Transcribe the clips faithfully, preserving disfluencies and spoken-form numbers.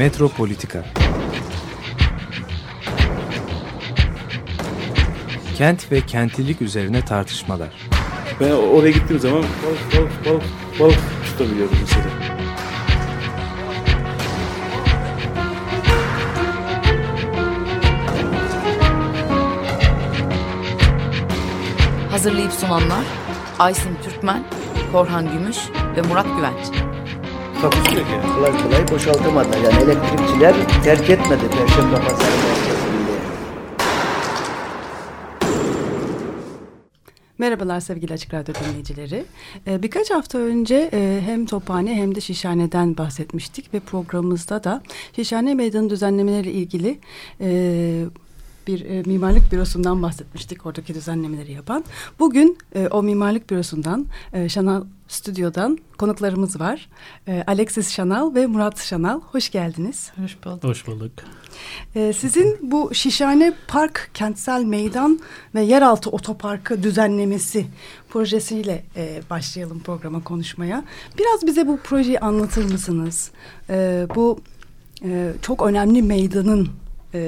Metropolitika. Kent ve kentlilik üzerine tartışmalar. Ben oraya gittiğim zaman balık balık balık balık tutabiliyorum mesela. Hazırlayıp sunanlar Ayşen Türkmen, Korhan Gümüş ve Murat Güvenç. Kapışıyor yani. Kolay kolay boşaltamadı. Yani elektrikçiler terk etmedi Perşembe Pazarı merkezinde. Merhabalar sevgili Açık Radyo dinleyicileri. Ee, birkaç hafta önce e, hem Tophane hem de Şişhane'den bahsetmiştik ve programımızda da Şişhane Meydanı düzenlemeleriyle ilgili e, bir e, mimarlık bürosundan bahsetmiştik. Oradaki düzenlemeleri yapan. Bugün e, o mimarlık bürosundan e, Şanal Stüdyodan konuklarımız var. E, Alexis Şanal ve Murat Şanal. Hoş geldiniz. Hoş bulduk. Hoş bulduk. E, sizin bu Şişhane Park, Kentsel Meydan ve Yeraltı Otoparkı düzenlemesi projesiyle e, başlayalım programa konuşmaya. Biraz bize bu projeyi anlatır mısınız? E, bu e, çok önemli meydanın E,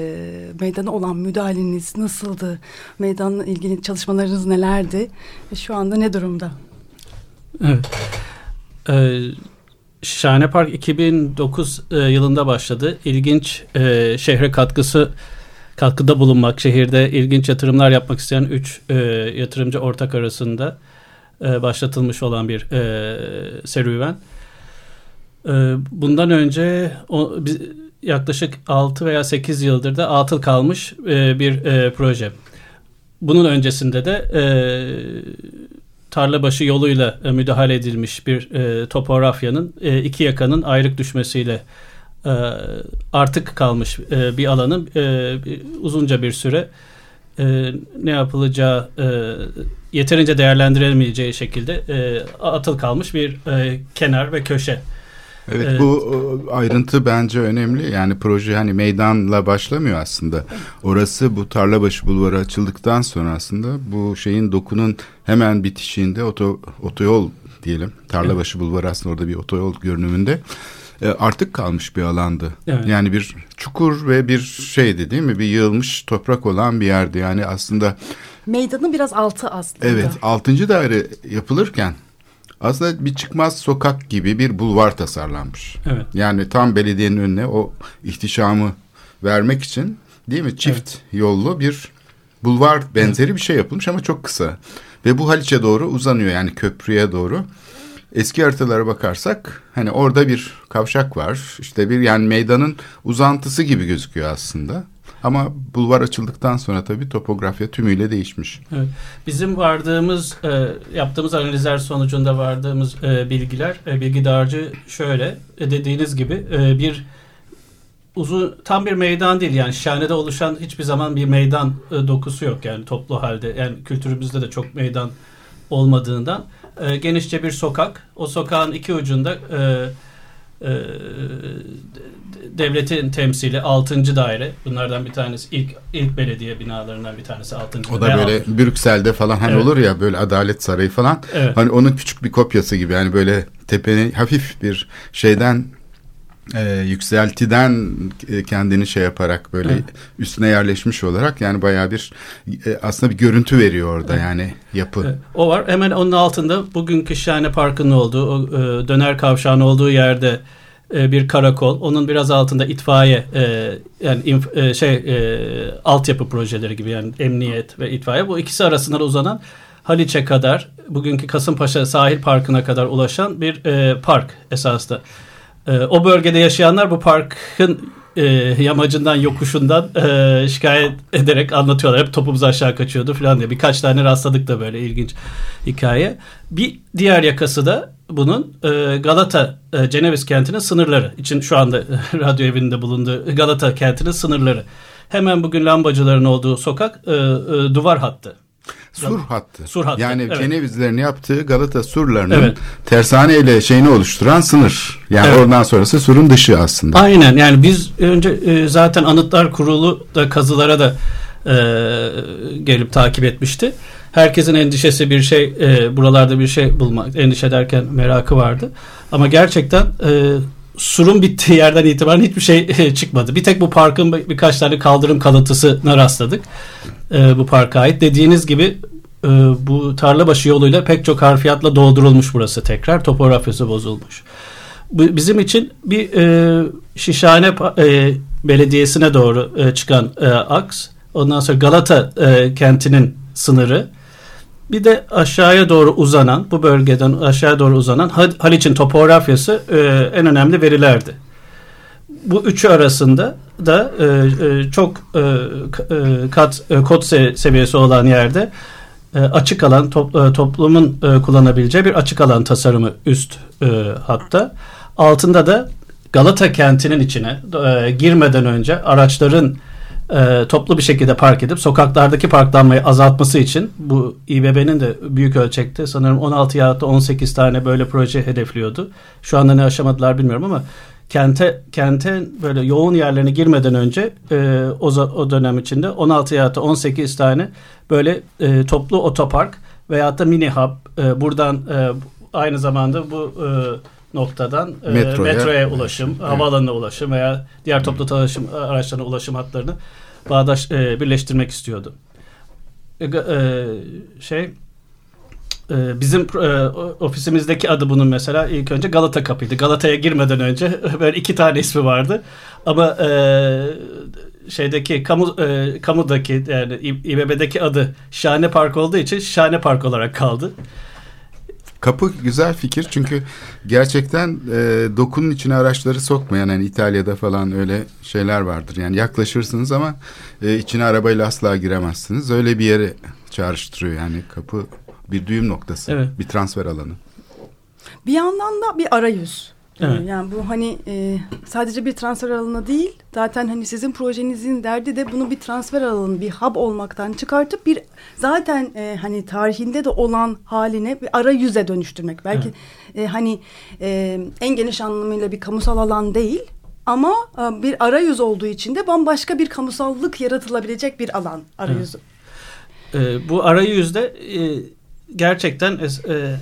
meydana olan müdahaleniz nasıldı? Meydanla ilgili çalışmalarınız nelerdi? E, şu anda ne durumda? Evet. Ee, Şişhane Park iki bin dokuz e, yılında başladı. İlginç e, şehre katkısı katkıda bulunmak, şehirde ilginç yatırımlar yapmak isteyen üç e, yatırımcı ortak arasında e, başlatılmış olan bir e, serüven. E, bundan önce o, biz, yaklaşık altı veya sekiz yıldır da atıl kalmış e, bir e, proje. Bunun öncesinde de e, Tarlabaşı yoluyla e, müdahale edilmiş bir e, topografyanın e, iki yakanın ayrık düşmesiyle e, artık kalmış e, bir alanın e, uzunca bir süre e, ne yapılacağı e, yeterince değerlendiremeyeceği şekilde e, atıl kalmış bir e, kenar ve köşe. Evet, bu ayrıntı bence önemli. Yani proje hani meydanla başlamıyor aslında. Orası bu Tarlabaşı Bulvarı açıldıktan sonra aslında bu şeyin dokunun hemen bitişiğinde oto, otoyol diyelim. Tarlabaşı Bulvarı aslında orada bir otoyol görünümünde artık kalmış bir alandı. Evet. Yani bir çukur ve bir şeydi değil mi? Bir yığılmış toprak olan bir yerdi. Yani aslında meydanın biraz altı aslında. Evet, altıncı daire yapılırken aslında bir çıkmaz sokak gibi bir bulvar tasarlanmış. Evet. Yani tam belediyenin önüne o ihtişamı vermek için değil mi? Çift evet. yollu bir bulvar benzeri evet. bir şey yapılmış ama çok kısa. Ve bu Haliç'e doğru uzanıyor yani köprüye doğru. Eski haritalara bakarsak hani orada bir kavşak var. İşte bir yani meydanın uzantısı gibi gözüküyor aslında. Ama bulvar açıldıktan sonra tabii topografya tümüyle değişmiş. Evet. Bizim vardığımız, e, yaptığımız analizler sonucunda vardığımız e, bilgiler, e, bilgi dağarcığı şöyle, e, dediğiniz gibi e, bir uzun, tam bir meydan değil yani Şişhane'de oluşan hiçbir zaman bir meydan e, dokusu yok yani toplu halde. Yani kültürümüzde de çok meydan olmadığından e, genişçe bir sokak, o sokağın iki ucunda E, devletin temsili altıncı daire. Bunlardan bir tanesi ilk ilk belediye binalarından bir tanesi altıncı. O da böyle altı. Brüksel'de falan hani evet. olur ya böyle Adalet Sarayı falan. Evet. Hani onun küçük bir kopyası gibi yani böyle tepenin hafif bir şeyden e, yükseltiden e, kendini şey yaparak böyle evet. üstüne yerleşmiş olarak yani bayağı bir e, aslında bir görüntü veriyor orada evet. yani yapı. Evet. O var. Hemen onun altında bugünkü Şişhane Parkı'nın olduğu o, e, döner kavşağının olduğu yerde bir karakol. Onun biraz altında itfaiye e, yani inf, e, şey e, altyapı projeleri gibi yani emniyet ve itfaiye. Bu ikisi arasında uzanan Haliç'e kadar bugünkü Kasımpaşa Sahil Parkı'na kadar ulaşan bir e, park esasında. E, o bölgede yaşayanlar bu parkın e, yamacından yokuşundan e, şikayet ederek anlatıyorlar. Hep topumuz aşağı kaçıyordu falan diye. Birkaç tane rastladık da böyle ilginç hikaye. Bir diğer yakası da bunun e, Galata e, Ceneviz kentinin sınırları için şu anda e, radyo evinde bulunduğu Galata kentinin sınırları. Hemen bugün lambacıların olduğu sokak e, e, duvar hattı. Sur hattı. Sur hattı. Yani evet. Cenevizlerin yaptığı Galata surlarının evet. tersane ile şeyini oluşturan sınır. Yani evet. oradan sonrası surun dışı aslında. Aynen yani biz önce e, zaten Anıtlar Kurulu da kazılara da e, gelip takip etmişti. Herkesin endişesi bir şey, e, buralarda bir şey bulmak, endişe derken merakı vardı. Ama gerçekten e, surun bittiği yerden itibaren hiçbir şey çıkmadı. Bir tek bu parkın birkaç tane kaldırım kalıntısına rastladık. E, bu parka ait. Dediğiniz gibi e, bu Tarlabaşı yoluyla pek çok harfiyatla doldurulmuş burası tekrar. Topografyası bozulmuş. Bu, bizim için bir e, Şişhane e, Belediyesi'ne doğru e, çıkan e, aks. Ondan sonra Galata e, kentinin sınırı. Bir de aşağıya doğru uzanan, bu bölgeden aşağıya doğru uzanan Haliç'in topografyası e, en önemli verilerdi. Bu üçü arasında da e, e, çok e, kat e, kod seviyesi olan yerde e, açık alan, top, e, toplumun e, kullanabileceği bir açık alan tasarımı üst e, hatta. Altında da Galata kentinin içine e, girmeden önce araçların E, toplu bir şekilde park edip sokaklardaki parklanmayı azaltması için bu İBB'nin de büyük ölçekte sanırım on altı ya da on sekiz tane böyle proje hedefliyordu. Şu anda ne aşamadılar bilmiyorum ama kente kente böyle yoğun yerlerine girmeden önce e, o, o dönem içinde on altı ya da on sekiz tane böyle e, toplu otopark veyahut da mini hub e, buradan e, aynı zamanda bu e, noktadan metroya, metroya ulaşım, evet, havaalanına ulaşım veya diğer toplu taşıma araçlarına ulaşım hatlarını bağdaş, e, birleştirmek istiyordu. E, e, şey e, bizim e, ofisimizdeki adı bunun mesela ilk önce Galata Kapı'ydı. Galata'ya girmeden önce böyle iki tane ismi vardı. Ama e, şeydeki kamu e, kamudaki yani İBB'deki adı Şişhane Park olduğu için Şişhane Park olarak kaldı. Kapı güzel fikir çünkü gerçekten e, dokunun içine araçları sokmayan, hani İtalya'da falan öyle şeyler vardır. Yani yaklaşırsınız ama e, içine arabayla asla giremezsiniz. Öyle bir yere çağrıştırıyor yani kapı, bir düğüm noktası, evet, bir transfer alanı. Bir yandan da bir arayüz. Evet. Yani bu hani e, sadece bir transfer alanı değil. Zaten hani sizin projenizin derdi de bunu bir transfer alanı, bir hub olmaktan çıkartıp bir zaten e, hani tarihinde de olan haline bir arayüze dönüştürmek. Belki evet, e, hani e, en geniş anlamıyla bir kamusal alan değil ama e, bir arayüz olduğu için de bambaşka bir kamusallık yaratılabilecek bir alan arayüzü. Evet. E, bu arayüzde e, gerçekten e,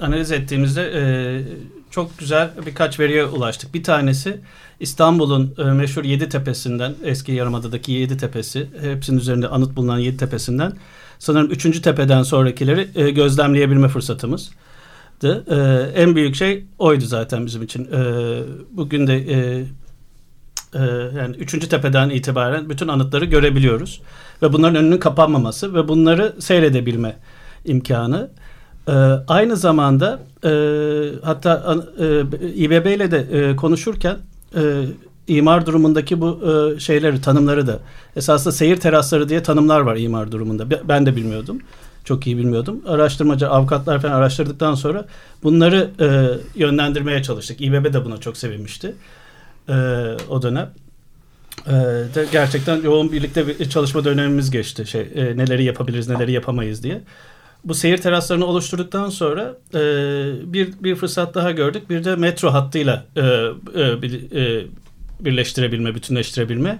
analiz ettiğimizde e, çok güzel birkaç veriye ulaştık. Bir tanesi İstanbul'un e, meşhur Yedi Tepesi'nden, eski Yarımada'daki Yedi Tepesi, hepsinin üzerinde anıt bulunan Yedi Tepesi'nden sanırım üçüncü tepeden sonrakileri e, gözlemleyebilme fırsatımızdı. E, en büyük şey oydu zaten bizim için. E, bugün de e, e, yani üçüncü tepeden itibaren bütün anıtları görebiliyoruz ve bunların önünün kapanmaması ve bunları seyredebilme imkanı. Ee, aynı zamanda e, hatta e, İBB ile de e, konuşurken e, imar durumundaki bu e, şeyleri, tanımları da esasında seyir terasları diye tanımlar var imar durumunda. Ben de bilmiyordum. Çok iyi bilmiyordum. Araştırmacı avukatlar falan araştırdıktan sonra bunları e, yönlendirmeye çalıştık. İBB de buna çok sevinmişti e, o dönem. E, de gerçekten yoğun birlikte bir çalışma dönemimiz geçti. Şey, e, neleri yapabiliriz, neleri yapamayız diye. Bu seyir teraslarını oluşturduktan sonra e, bir bir fırsat daha gördük. Bir de metro hattıyla e, e, bir, e, birleştirebilme, bütünleştirebilme.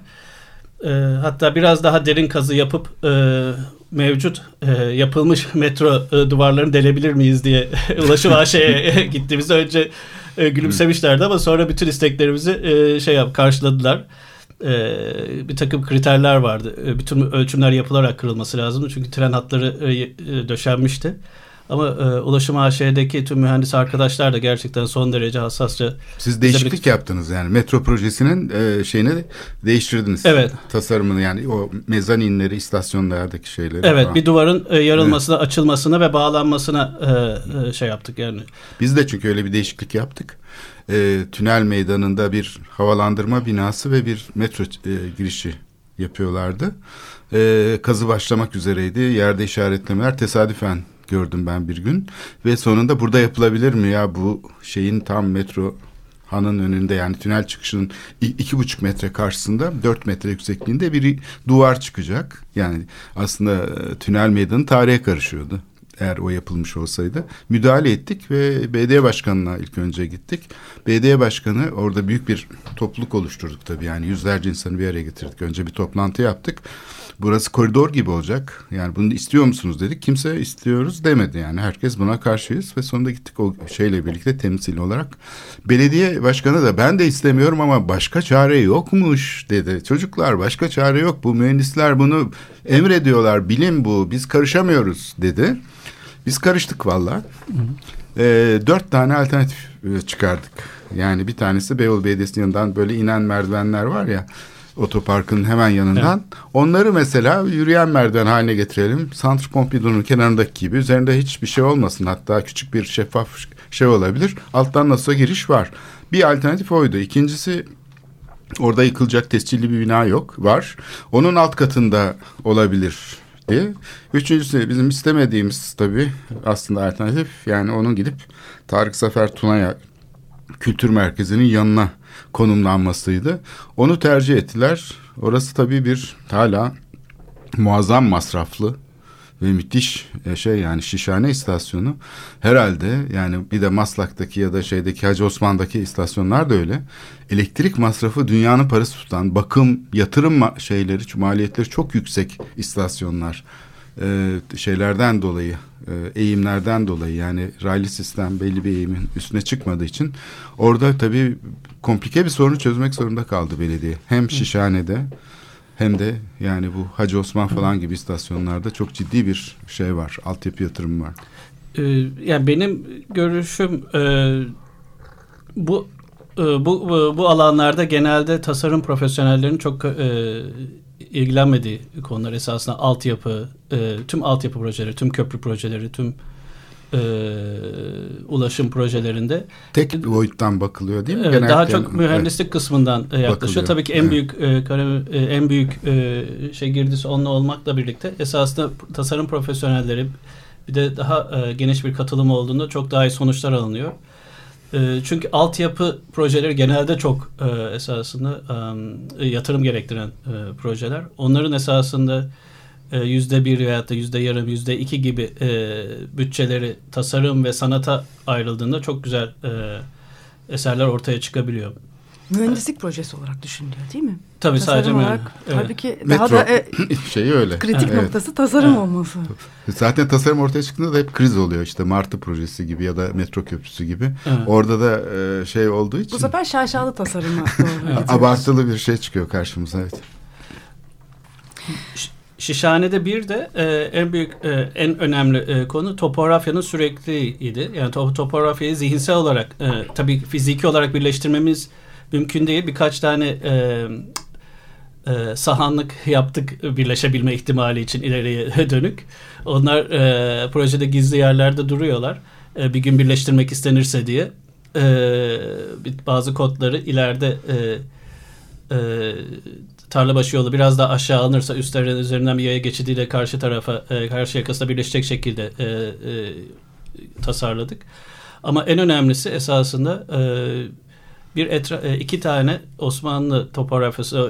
E, hatta biraz daha derin kazı yapıp e, mevcut e, yapılmış metro e, duvarlarını delebilir miyiz diye Ulaşım A Ş'ye gittiğimizde önce e, gülümsemişlerdi ama sonra bütün isteklerimizi e, şey yap karşıladılar. Ee, bir takım kriterler vardı. Ee, bütün ölçümler yapılarak kırılması lazımdı. Çünkü tren hatları e, e, döşenmişti. Ama e, Ulaşım A Ş'deki tüm mühendis arkadaşlar da gerçekten son derece hassasça... Siz değişiklik bir... yaptınız yani. Metro projesinin e, şeyini değiştirdiniz. Evet. Tasarımını yani o mezaninleri, istasyonlardaki şeyleri. Evet. Falan. Bir duvarın e, yarılmasına, evet, açılmasına ve bağlanmasına e, e, şey yaptık yani. Biz de çünkü öyle bir değişiklik yaptık. E, tünel meydanında bir havalandırma binası ve bir metro e, girişi yapıyorlardı. E, kazı başlamak üzereydi. Yerde işaretlemeler tesadüfen gördüm ben bir gün. Ve sonunda burada yapılabilir mi ya bu şeyin tam metro hanın önünde yani tünel çıkışının iki buçuk metre karşısında dört metre yüksekliğinde bir duvar çıkacak. Yani aslında tünel meydanı tarihe karışıyordu. Eğer o yapılmış olsaydı müdahale ettik ve belediye başkanına ilk önce gittik. Belediye başkanı orada büyük bir topluluk oluşturduk tabii yani yüzlerce insanı bir araya getirdik. Önce bir toplantı yaptık. burası koridor gibi olacak. Yani bunu istiyor musunuz dedik. Kimse istiyoruz demedi yani. Herkes buna karşıyız ve sonunda gittik o şeyle birlikte temsil olarak. Belediye başkanı da ben de istemiyorum ama başka çare yokmuş dedi. Çocuklar başka çare yok. Bu mühendisler bunu emrediyorlar. Bilim bu. Biz karışamıyoruz dedi. Biz karıştık valla. Ee, dört tane alternatif çıkardık. Yani bir tanesi Beyoğlu Belediyesi'nin yanından böyle inen merdivenler var ya. Otoparkın hemen yanından. Evet. Onları mesela yürüyen merdiven haline getirelim. Santur Pompidou'nun kenarındaki gibi. Üzerinde hiçbir şey olmasın. Hatta küçük bir şeffaf şey olabilir. Alttan nasıl giriş var. Bir alternatif oydu. İkincisi orada yıkılacak tescilli bir bina yok. Var. Onun alt katında olabilir diye. Üçüncüsü bizim istemediğimiz tabii aslında alternatif. Yani onun gidip Tarık Zafer Tunay Kültür Merkezi'nin yanına konumlanmasıydı. Onu tercih ettiler. Orası tabii bir hala muazzam masraflı ve müthiş şey yani Şişhane istasyonu. Herhalde yani bir de Maslak'taki ya da şeydeki Hacı Osman'daki istasyonlar da öyle. Elektrik masrafı dünyanın parası tutan bakım, yatırım şeyleri, maliyetleri çok yüksek istasyonlar. Ee, şeylerden dolayı, eğimlerden dolayı yani raylı sistem belli bir eğimin üstüne çıkmadığı için orada tabii komplike bir sorunu çözmek zorunda kaldı belediye. Hem Şişhane'de hem de yani bu Hacı Osman falan gibi istasyonlarda çok ciddi bir şey var, altyapı yatırımı var. Ee, yani benim görüşüm e, bu, e, bu bu alanlarda genelde tasarım profesyonellerinin çok e, ilgilenmediği konular esasında altyapı, e, tüm altyapı projeleri, tüm köprü projeleri, tüm e, ulaşım projelerinde. Tek boyuttan bakılıyor değil mi? Evet, genel daha genel, çok mühendislik evet, kısmından yaklaşıyor. Bakılıyor. Tabii ki en evet. büyük e, kare, e, en büyük e, şey girdisi onunla olmakla birlikte esasında tasarım profesyonelleri bir de daha e, geniş bir katılım olduğunda çok daha iyi sonuçlar alınıyor. Çünkü altyapı projeleri genelde çok e, esasında e, yatırım gerektiren e, projeler. Onların esasında e, yüzde bir veyahut da yüzde yarım, yüzde iki gibi e, bütçeleri tasarım ve sanata ayrıldığında çok güzel e, eserler ortaya çıkabiliyor. Mühendislik evet. projesi olarak düşünülüyor değil mi? Tabii tasarım sadece olarak, evet. Tabii ki Metro, daha da e, şeyi öyle. Kritik evet. noktası tasarım evet. olması. Zaten tasarım ortaya çıktığında da hep kriz oluyor. İşte Martı projesi gibi ya da Metro Köprüsü gibi. Evet. Orada da e, şey olduğu için. Bu sefer şaşalı tasarıma doğru evet. abartılı bir şey çıkıyor karşımıza. Evet. Şişhane'de bir de e, en büyük, e, en önemli e, konu topografyanın sürekliydi. Yani to- topografyayı zihinsel olarak e, tabii fiziki olarak birleştirmemiz mümkün değil. Birkaç tane e, e, sahanlık yaptık birleşebilme ihtimali için ileriye dönük. Onlar e, projede gizli yerlerde duruyorlar. E, bir gün birleştirmek istenirse diye e, bazı kodları ileride e, e, Tarlabaşı yolu biraz daha aşağı alınırsa üstlerden üzerinden bir yaya geçidiyle karşı tarafa e, karşı yakasına birleşecek şekilde e, e, tasarladık. Ama en önemlisi esasında e, Bir etra- iki tane Osmanlı topografisi e,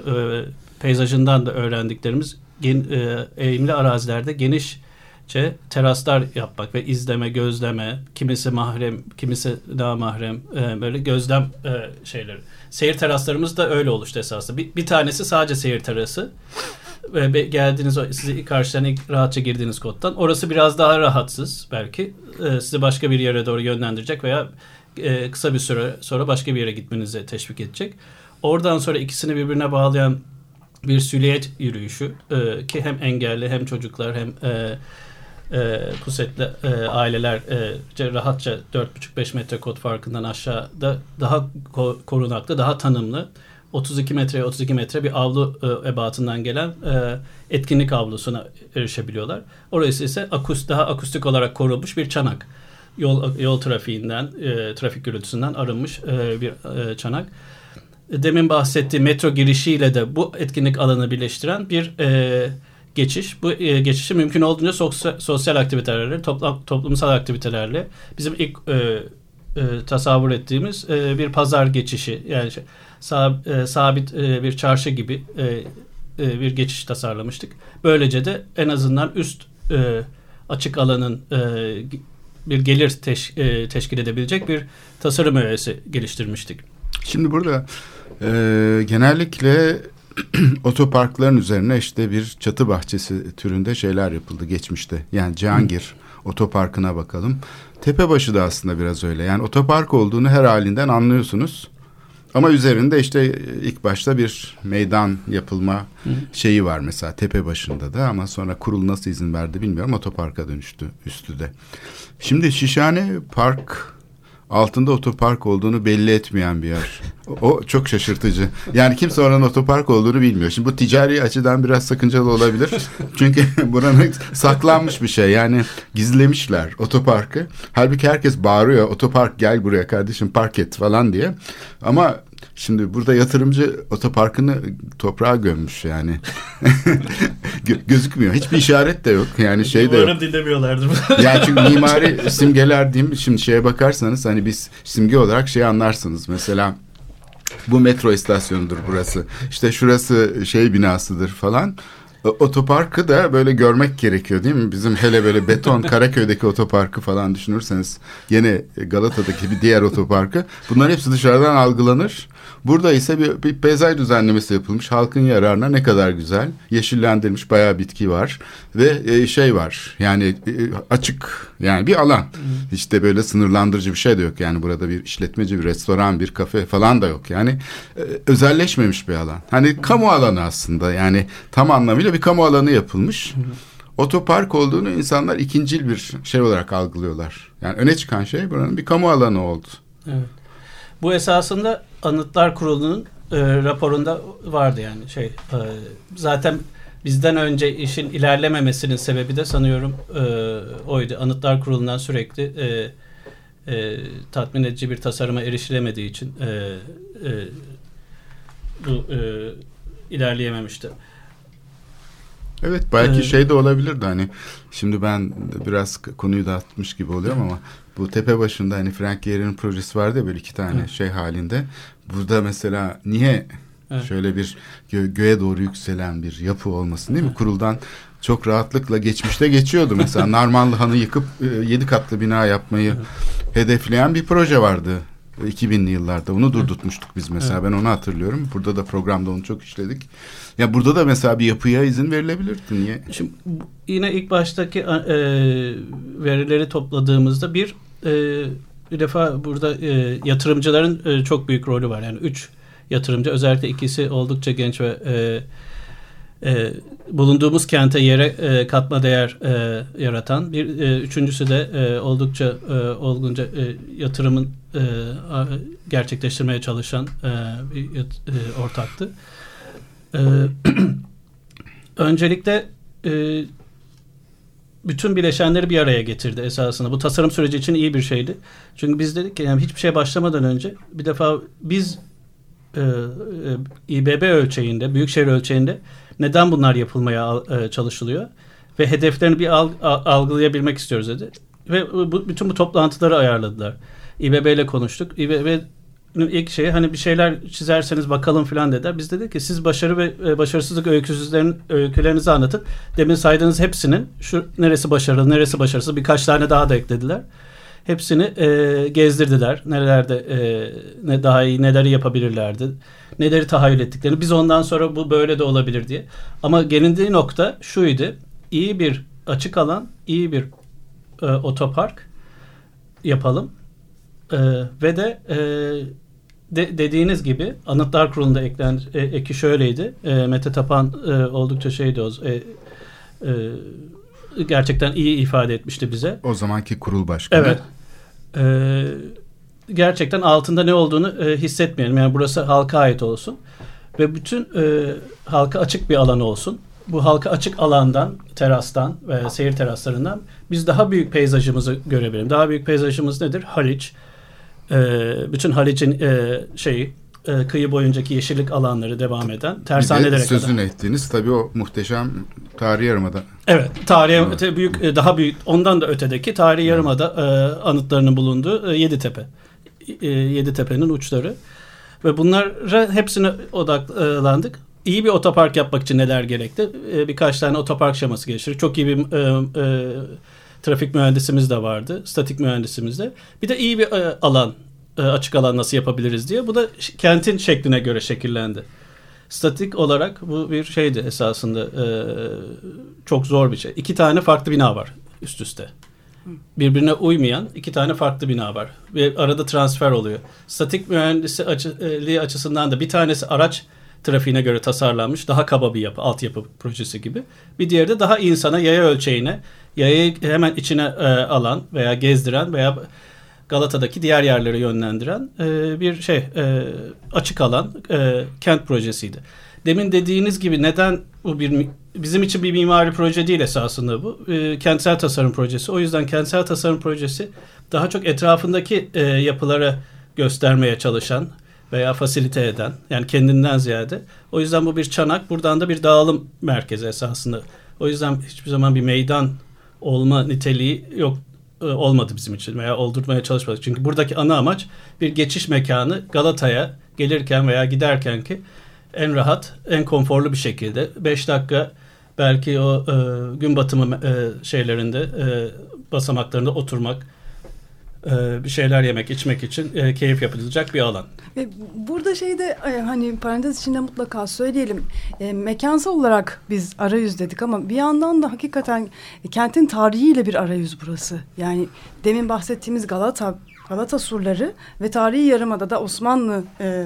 peyzajından da öğrendiklerimiz gen, e, eğimli arazilerde genişçe teraslar yapmak ve izleme, gözleme, kimisi mahrem, kimisi daha mahrem e, böyle gözlem e, şeyleri. Seyir teraslarımız da öyle oluştu esasında. Bir, bir tanesi sadece seyir terası. Ve geldiğiniz, sizi karşıdan rahatça girdiğiniz koddan. Orası biraz daha rahatsız belki. E, sizi başka bir yere doğru yönlendirecek veya kısa bir süre sonra başka bir yere gitmenize teşvik edecek. Oradan sonra ikisini birbirine bağlayan bir silüet yürüyüşü e, ki hem engelli hem çocuklar hem e, e, pusetli e, aileler e, rahatça dört buçuk beş metre kod farkından aşağıda daha ko- korunaklı, daha tanımlı otuz iki metreye otuz iki metre bir avlu e, ebatından gelen e, etkinlik avlusuna erişebiliyorlar. Orası ise akust, daha akustik olarak korunmuş bir çanak. Yol, yol trafiğinden, e, trafik gürültüsünden arınmış e, bir e, çanak. Demin bahsettiğim metro girişiyle de bu etkinlik alanı birleştiren bir e, geçiş. Bu e, geçişi mümkün olduğunca sosyal, sosyal aktivitelerle, toplam, toplumsal aktivitelerle bizim ilk e, e, tasavvur ettiğimiz e, bir pazar geçişi. Yani şey, sab, e, sabit e, bir çarşı gibi e, e, bir geçiş tasarlamıştık. Böylece de en azından üst e, açık alanın e, bir gelir teş, e, teşkil edebilecek bir tasarım öğesi geliştirmiştik. Şimdi burada e, genellikle otoparkların üzerine işte bir çatı bahçesi türünde şeyler yapıldı geçmişte. Yani Cihangir Hı. Otoparkı'na bakalım. Tepebaşı da aslında biraz öyle. Yani otopark olduğunu her halinden anlıyorsunuz. Ama üzerinde işte ilk başta bir meydan yapılma Hı. şeyi var mesela Tepebaşı'nda da, ama sonra kurul nasıl izin verdi bilmiyorum, otoparka dönüştü üstü de. Şimdi Şişhane Park altında otopark olduğunu belli etmeyen bir yer. O çok şaşırtıcı. Yani kimse oranın otopark olduğunu bilmiyor. Şimdi bu ticari açıdan biraz sakıncalı olabilir. Çünkü buranın saklanmış bir şey. Yani gizlemişler otoparkı. Halbuki herkes bağırıyor. Otopark gel buraya kardeşim, park et falan diye. Ama şimdi burada yatırımcı otoparkını toprağa gömmüş yani. Gözükmüyor. Hiçbir işaret de yok. Yani şey de yok. Umarım dinlemiyorlardır. Yani çünkü mimari simgeler diyeyim. Şimdi şeye bakarsanız hani biz simge olarak şey anlarsınız. Mesela bu metro istasyonudur burası. İşte şurası şey binasıdır falan. Otoparkı da böyle görmek gerekiyor değil mi? Bizim hele böyle beton Karaköy'deki otoparkı falan düşünürseniz, yine Galata'daki bir diğer otoparkı, bunların hepsi dışarıdan algılanır. Burada ise bir, bir peyzaj düzenlemesi yapılmış. Halkın yararına ne kadar güzel. Yeşillendirilmiş, bayağı bitki var. Ve şey var. Yani açık. Yani bir alan. İşte böyle sınırlandırıcı bir şey de yok. Yani burada bir işletmeci, bir restoran, bir kafe falan da yok. Yani özelleşmemiş bir alan. Hani kamu alanı aslında. Yani tam anlamıyla bir kamu alanı yapılmış. Otopark olduğunu insanlar ikincil bir şey olarak algılıyorlar. Yani öne çıkan şey buranın bir kamu alanı oldu. Evet. Bu esasında Anıtlar Kurulu'nun e, raporunda vardı yani şey e, zaten bizden önce işin ilerlememesinin sebebi de sanıyorum e, oydu. Anıtlar Kurulu'ndan sürekli e, e, tatmin edici bir tasarıma erişilemediği için e, e, bu e, ilerleyememişti. Evet, belki ee, şey de olabilirdi hani, şimdi ben biraz konuyu dağıtmış gibi oluyorum ama bu tepe başında hani Frank Gehry'nin projesi vardı ya, böyle iki tane evet. şey halinde. Burada mesela niye evet. şöyle bir gö- göğe doğru yükselen bir yapı olmasın değil mi? Evet. Kuruldan çok rahatlıkla geçmişte geçiyordu mesela. Narmanlı Han'ı yıkıp e, yedi katlı bina yapmayı evet. hedefleyen bir proje vardı iki binli yıllarda. Onu durdurtmuştuk biz mesela. Evet. Ben onu hatırlıyorum. Burada da programda onu çok işledik. Ya burada da mesela bir yapıya izin verilebilirdi. Niye? Şimdi yine ilk baştaki e, verileri topladığımızda bir e, bir defa burada e, yatırımcıların e, çok büyük rolü var. Yani üç yatırımcı, özellikle ikisi oldukça genç ve e, e, bulunduğumuz kente yere e, katma değer e, yaratan. Bir e, üçüncüsü de e, oldukça e, olgunca e, yatırımın e, gerçekleştirmeye çalışan e, bir yat, e, ortaktı. Ee, öncelikle e, bütün bileşenleri bir araya getirdi esasında. Bu tasarım süreci için iyi bir şeydi. Çünkü biz dedik ki yani hiçbir şey başlamadan önce bir defa biz e, e, İBB ölçeğinde, büyükşehir ölçeğinde neden bunlar yapılmaya e, çalışılıyor ve hedeflerini bir alg, algılayabilmek istiyoruz dedi. Ve bu, bütün bu toplantıları ayarladılar. İBB ile konuştuk. İBB İlk şey hani bir şeyler çizerseniz bakalım filan dediler. Biz dedik ki siz başarı ve başarısızlık öykülerinizi anlatın. Demin saydığınız hepsinin şu neresi başarılı, neresi başarısız, birkaç tane daha da eklediler. Hepsini e, gezdirdiler. Nelerde e, ne daha iyi, neleri yapabilirlerdi, neleri tahayyül ettiklerini. Biz ondan sonra bu böyle de olabilir diye. Ama gelindiği nokta şuydu. İyi bir açık alan, iyi bir e, otopark yapalım. Ee, ve de, e, de dediğiniz gibi Anıtlar Kurulu'nda eklen e, eki şöyleydi. E, Mete Tapan e, oldukça şeydi o. E, e, gerçekten iyi ifade etmişti bize. O zamanki kurul başkanı. Evet. E, gerçekten altında ne olduğunu e, hissetmeyelim. Yani burası halka ait olsun ve bütün e, halka açık bir alan olsun. Bu halka açık alandan, terastan ve seyir teraslarından biz daha büyük peyzajımızı görebilirim. Daha büyük peyzajımız nedir? Haliç. Ee, bütün Haliç'in e, şeyi e, kıyı boyuncaki yeşillik alanları devam eden tersanelere kadar. Sözünü ettiğiniz tabii o muhteşem tarihi yarımada. Evet, tarihi evet. büyük e, daha büyük ondan da ötedeki tarihi evet. yarımada e, anıtlarının bulunduğu e, Yedi Tepe. E, Yedi Tepe'nin uçları ve bunlara hepsine odaklandık. İyi bir otopark yapmak için neler gerekti? E, birkaç tane otopark şeması geliştirdik. Çok iyi bir e, e, trafik mühendisimiz de vardı. Statik mühendisimiz de. Bir de iyi bir alan, açık alan nasıl yapabiliriz diye. Bu da kentin şekline göre şekillendi. statik olarak bu bir şeydi esasında, e, çok zor bir şey. İki tane farklı bina var üst üste. Birbirine uymayan iki tane farklı bina var. Ve arada transfer oluyor. Statik mühendisliği açısından da bir tanesi araç trafiğine göre tasarlanmış. Daha kaba bir yapı, altyapı projesi gibi. Bir diğeri de daha insana, yaya ölçeğine, yayayı hemen içine e, alan veya gezdiren veya Galata'daki diğer yerlere yönlendiren e, bir şey, e, açık alan e, kent projesiydi. Demin dediğiniz gibi neden bu bir, bizim için bir mimari proje değil esasında bu. E, kentsel tasarım projesi. O yüzden kentsel tasarım projesi daha çok etrafındaki e, yapıları göstermeye çalışan veya fasilite eden, yani kendinden ziyade. O yüzden bu bir çanak, buradan da bir dağılım merkezi esasında. O yüzden hiçbir zaman bir meydan olma niteliği yok, olmadı bizim için veya oldurmaya çalışmadık. Çünkü buradaki ana amaç bir geçiş mekanı, Galata'ya gelirken veya giderken ki en rahat, en konforlu bir şekilde beş dakika belki o e, gün batımı e, şeylerinde, e, basamaklarında oturmak, e, bir şeyler yemek, içmek için e, keyif yapılacak bir alan. Ve burada şey de hani parantez içinde mutlaka söyleyelim, e, mekansal olarak biz arayüz dedik ama bir yandan da hakikaten kentin tarihiyle bir arayüz burası. Yani demin bahsettiğimiz Galata, Galata Surları ve tarihi Yarımada'da Osmanlı e,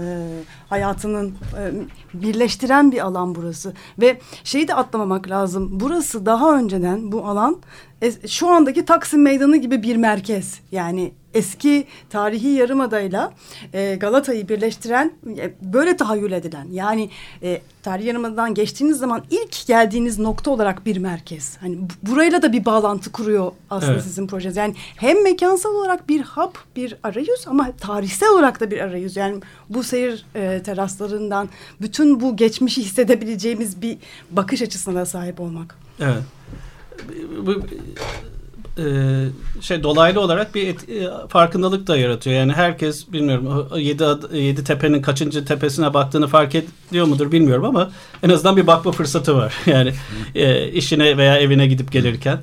hayatının e, birleştiren bir alan burası. Ve şeyi de atlamamak lazım. Burası daha önceden bu alan es, şu andaki Taksim Meydanı gibi bir merkez. Yani eski tarihi Yarımada'yla e, Galata'yı birleştiren, e, böyle tahayyül edilen. Yani e, tarihi Yarımada'dan geçtiğiniz zaman ilk geldiğiniz nokta olarak bir merkez. Hani b- burayla da bir bağlantı kuruyor aslında, evet, sizin projeniz. Yani hem mekansal olarak bir hap, bir arayüz ama tarihsel olarak da bir arayüz. Yani bu seyir e, teraslarından bütün bu geçmişi hissedebileceğimiz bir bakış açısına da sahip olmak. Evet. Bu... bu Ee, şey dolaylı olarak bir et, e, farkındalık da yaratıyor. Yani herkes, bilmiyorum, yedi, yedi tepenin kaçıncı tepesine baktığını fark ediyor mudur bilmiyorum ama en azından bir bakma fırsatı var. Yani e, işine veya evine gidip gelirken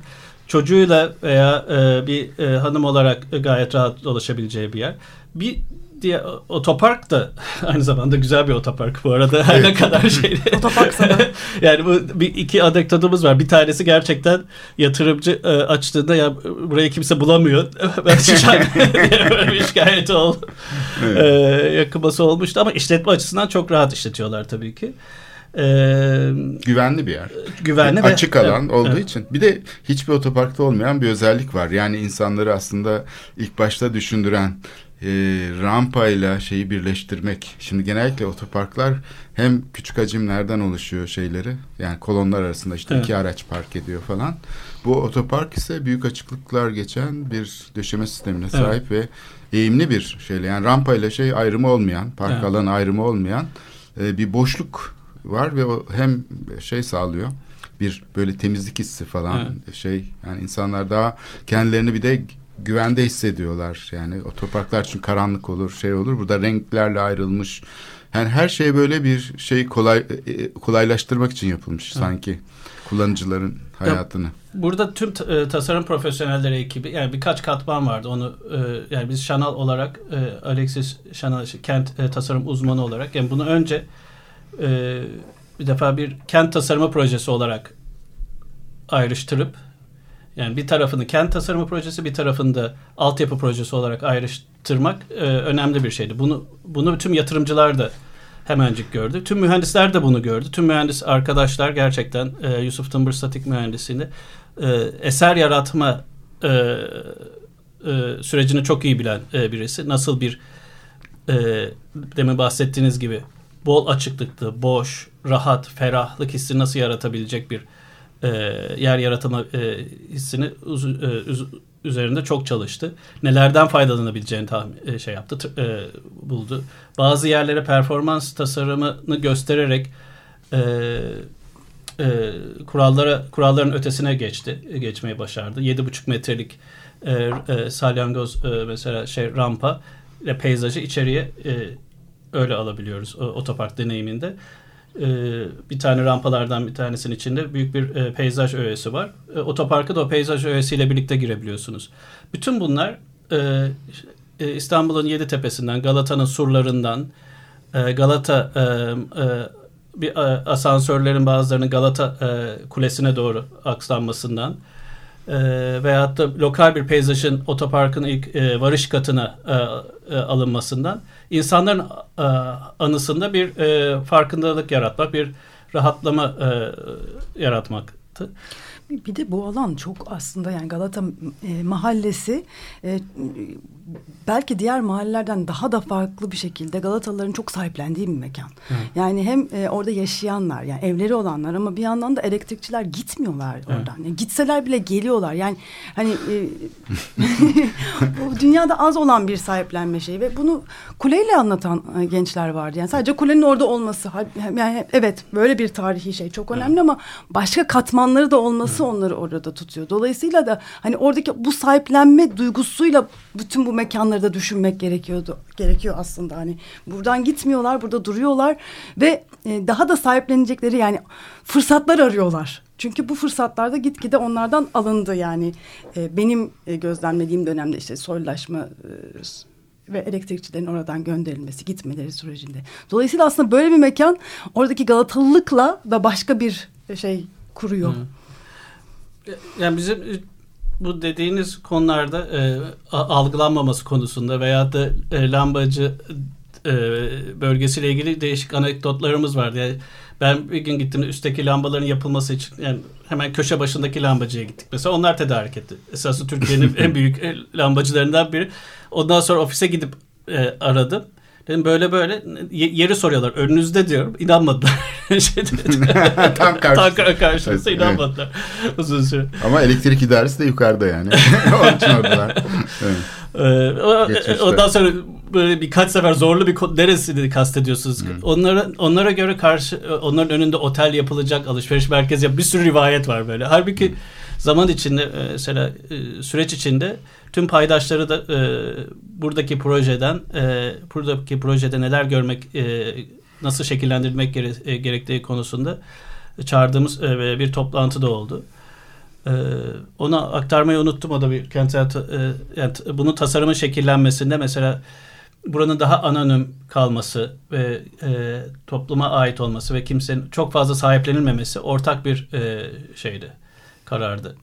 çocuğuyla veya e, bir e, hanım olarak e, gayet rahat dolaşabileceği bir yer. Bir diye otopark da aynı zamanda güzel bir otopark bu arada. Her ne kadar şey. Otopark sana. Yani bu bir iki anekdotumuz var. Bir tanesi gerçekten yatırımcı e, açtığında ya burayı kimse bulamıyor. Ben Şişhane diye böyle bir şikayeti oldu. Evet. E, yakınması olmuştu ama işletme açısından çok rahat işletiyorlar tabii ki. Ee, güvenli bir yer. Güvenli açık ve, alan evet, olduğu evet. için. Bir de hiçbir otoparkta olmayan bir özellik var. Yani insanları aslında ilk başta düşündüren e, rampayla şeyi birleştirmek. Şimdi genellikle otoparklar hem küçük hacimlerden oluşuyor şeyleri. Yani kolonlar arasında işte evet. iki araç park ediyor falan. Bu otopark ise büyük açıklıklar geçen bir döşeme sistemine sahip evet. ve eğimli bir şeyle. Yani rampayla şey ayrımı olmayan, park evet. alanı ayrımı olmayan e, bir boşluk var ve o hem şey sağlıyor, bir böyle temizlik hissi falan evet. şey, yani insanlar daha kendilerini bir de güvende hissediyorlar. Yani otoparklar çünkü karanlık olur, şey olur, burada renklerle ayrılmış, yani her şey böyle bir şey kolay kolaylaştırmak için yapılmış evet. sanki kullanıcıların hayatını. Ya, burada tüm t- tasarım profesyonelleri ekibi, yani birkaç katman vardı onu e, yani biz Şanal olarak e, Alexis Şanal kent e, tasarım uzmanı olarak, yani bunu önce Ee, bir defa bir kent tasarımı projesi olarak ayrıştırıp, yani bir tarafını kent tasarımı projesi, bir tarafını da altyapı projesi olarak ayrıştırmak e, önemli bir şeydi. Bunu bunu tüm yatırımcılar da hemencik gördü. Tüm mühendisler de bunu gördü. Tüm mühendis arkadaşlar gerçekten e, Yusuf Timber statik mühendisliğini e, eser yaratma e, e, sürecini çok iyi bilen e, birisi. Nasıl bir e, demin bahsettiğiniz gibi bol açıklıklı, boş, rahat, ferahlık hissi nasıl yaratabilecek bir e, yer yaratma e, hissini uz, e, üz, üzerinde çok çalıştı. Nelerden faydalanabileceğini tahmin, e, şey yaptı, t- e, buldu. Bazı yerlere performans tasarımını göstererek e, e, kurallara kuralların ötesine geçti, e, geçmeyi başardı. yedi buçuk metrelik e, e, salyangoz e, mesela şey rampa ile peyzajı içeriye e, öyle alabiliyoruz otopark deneyiminde. Ee, bir tane rampalardan bir tanesinin içinde büyük bir e, peyzaj öğesi var. E, otoparka da o peyzaj öğesiyle birlikte girebiliyorsunuz. Bütün bunlar e, e, İstanbul'un Yedi Tepesi'nden, Galata'nın surlarından, e, Galata e, e, bir asansörlerin bazılarının Galata e, Kulesi'ne doğru akslanmasından e, veyahut da lokal bir peyzajın otoparkın ilk e, varış katına e, e, alınmasından insanların e, anısında bir e, farkındalık yaratmak, bir rahatlama e, yaratmaktı. Bir de bu alan çok aslında yani Galata e, mahallesi e, belki diğer mahallelerden daha da farklı bir şekilde Galatalıların çok sahiplendiği bir mekan. Hı. Yani hem e, orada yaşayanlar yani evleri olanlar ama bir yandan da elektrikçiler gitmiyorlar Hı. oradan. Yani gitseler bile geliyorlar. Yani hani e, dünyada az olan bir sahiplenme şeyi ve bunu kuleyle anlatan e, gençler vardı. Yani sadece kulenin orada olması yani evet böyle bir tarihi şey çok önemli Hı. ama başka katmanları da olması onları orada tutuyor. Dolayısıyla da hani oradaki bu sahiplenme duygusuyla bütün bu mekanları da düşünmek gerekiyordu. Gerekiyor aslında hani buradan gitmiyorlar, burada duruyorlar ve daha da sahiplenecekleri yani fırsatlar arıyorlar. Çünkü bu fırsatlarda gitgide onlardan alındı yani benim gözlemlediğim dönemde işte soylulaşma ve elektrikçilerin oradan gönderilmesi, gitmeleri sürecinde. Dolayısıyla aslında böyle bir mekan oradaki Galatalılıkla da başka bir şey kuruyor. Hı. Yani bizim bu dediğiniz konularda e, algılanmaması konusunda veya da e, lambacı e, bölgesiyle ilgili değişik anekdotlarımız vardı. Yani ben bir gün gittim üstteki lambaların yapılması için yani hemen köşe başındaki lambacıya gittik. Mesela onlar tedarik etti. Esaslı Türkiye'nin en büyük lambacılarından biri. Ondan sonra ofise gidip e, aradım. Dedim böyle böyle yeri soruyorlar. Önünüzde diyorum. İnanmadılar. şey Tam karşısında. karşısında inanmadılar. Evet. Uzun süre. Ama elektrik idaresi de yukarıda yani. Onun için oradalar. Evet. Ee, ondan sonra böyle birkaç sefer zorlu bir kod neresini kastediyorsunuz? Hmm. Onlara onlara göre karşı onların önünde otel yapılacak, alışveriş merkezi yap bir sürü rivayet var böyle. Halbuki hmm. zaman içinde mesela süreç içinde tüm paydaşları da e, buradaki projeden e, buradaki projede neler görmek e, nasıl şekillendirmek gere, e, gerektiği konusunda çağırdığımız e, bir toplantı da oldu. E, ona aktarmayı unuttum. O da bir kentsel ta, e, yani t, bunun tasarımın şekillenmesinde mesela buranın daha anonim kalması ve e, topluma ait olması ve kimsenin çok fazla sahiplenilmemesi ortak bir e, şeydi, karardı.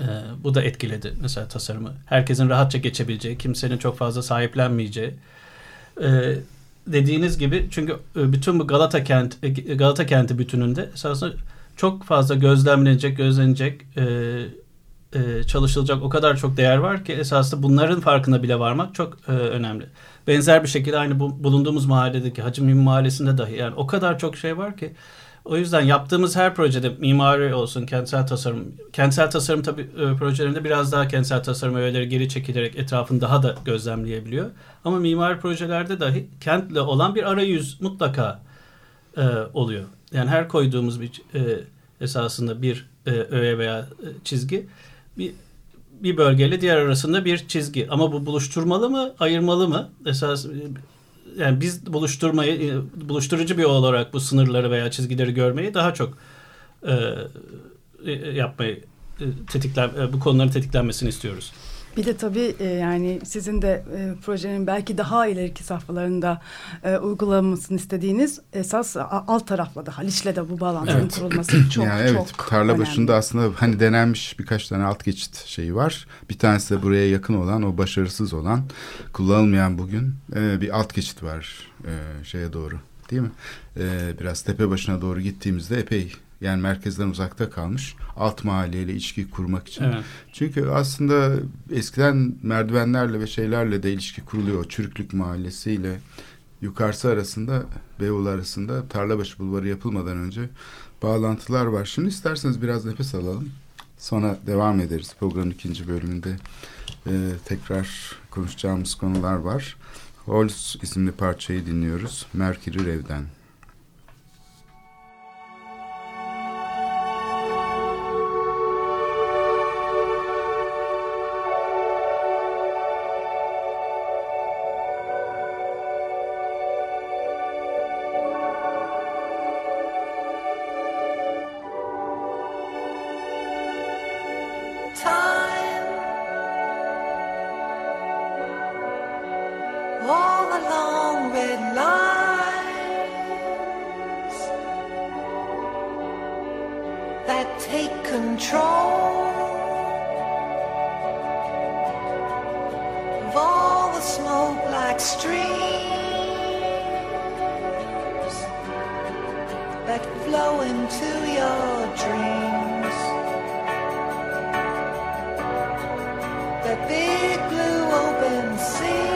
Ee, bu da etkiledi mesela tasarımı. Herkesin rahatça geçebileceği, kimsenin çok fazla sahiplenmeyeceği. Ee, dediğiniz gibi çünkü bütün bu Galata kenti, Galata kenti bütününde esasında çok fazla gözlemlenecek, gözlenecek, e, e, çalışılacak o kadar çok değer var ki esasında bunların farkına bile varmak çok e, önemli. Benzer bir şekilde aynı bu, bulunduğumuz mahalledeki Hacı Mim Mahallesi'nde dahi yani o kadar çok şey var ki. O yüzden yaptığımız her projede mimari olsun, kentsel tasarım, kentsel tasarım tabii e, projelerinde biraz daha kentsel tasarım öğeleri geri çekilerek etrafını daha da gözlemleyebiliyor. Ama mimari projelerde dahi kentle olan bir arayüz mutlaka e, oluyor. Yani her koyduğumuz bir e, esasında bir e, öğe veya e, çizgi bir, bir bölgeyle diğer arasında bir çizgi. Ama bu buluşturmalı mı, ayırmalı mı? Esas Yani biz buluşturmayı, buluşturucu bir olarak bu sınırları veya çizgileri görmeyi daha çok e, yapmayı, tetiklen, bu konuların tetiklenmesini istiyoruz. Bir de tabii e, yani sizin de e, projenin belki daha ileriki safhalarında e, uygulamasını istediğiniz esas a, alt tarafla da Haliç'le de bu bağlantının evet. kurulması çok yani çok evet, Tarlabaşı'nda aslında hani denenmiş birkaç tane alt geçit şeyi var. Bir tanesi de buraya yakın olan o başarısız olan kullanılmayan bugün e, bir alt geçit var e, şeye doğru değil mi? E, biraz Tepebaşı'na doğru gittiğimizde epey. Yani merkezden uzakta kalmış alt mahalleyle ilişki kurmak için. Evet. Çünkü aslında eskiden merdivenlerle ve şeylerle de ilişki kuruluyor. Çürüklük mahallesiyle yukarısı arasında Beyoğlu arasında Tarlabaşı Bulvarı yapılmadan önce bağlantılar var. Şimdi isterseniz biraz nefes alalım. Sonra devam ederiz. Programın ikinci bölümünde e, tekrar konuşacağımız konular var. Holz isimli parçayı dinliyoruz. Mercury Rev'den. All the long red lines control of all the smoke-like streams that flow into your dreams. The big blue open sea.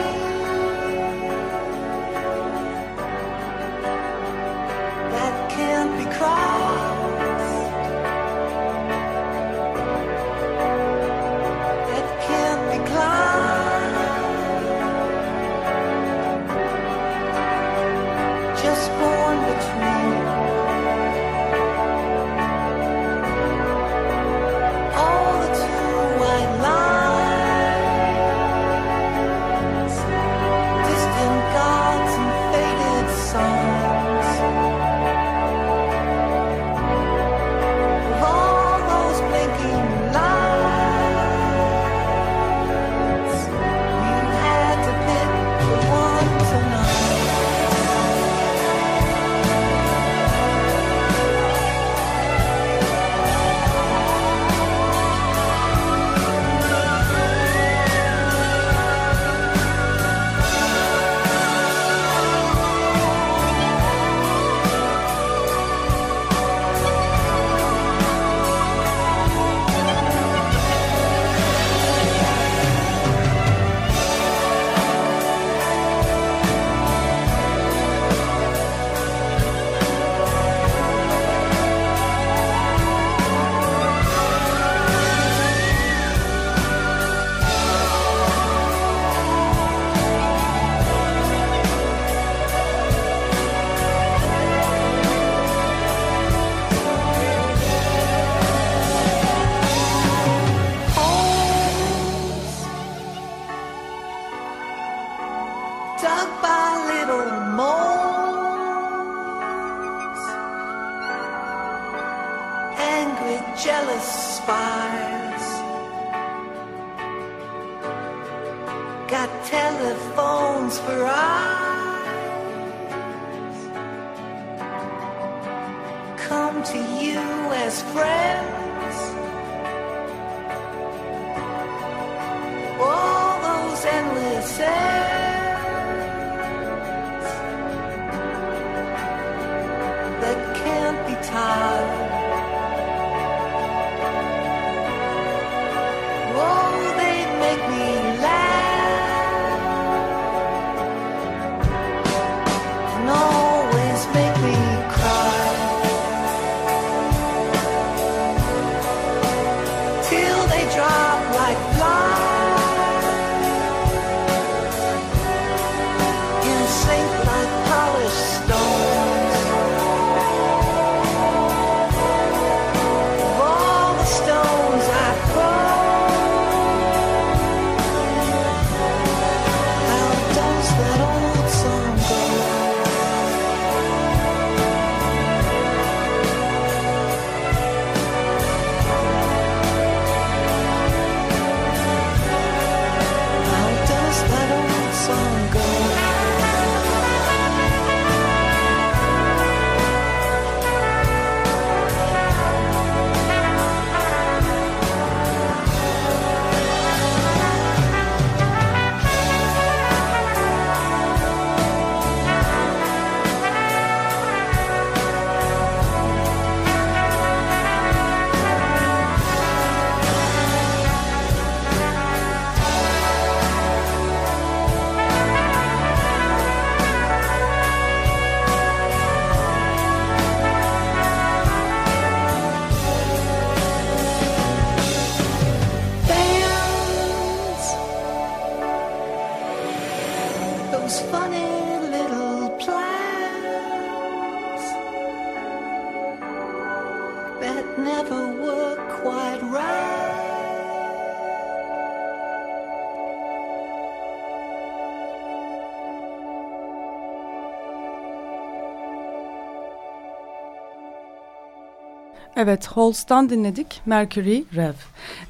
Evet, Holst'tan dinledik. Mercury Rev.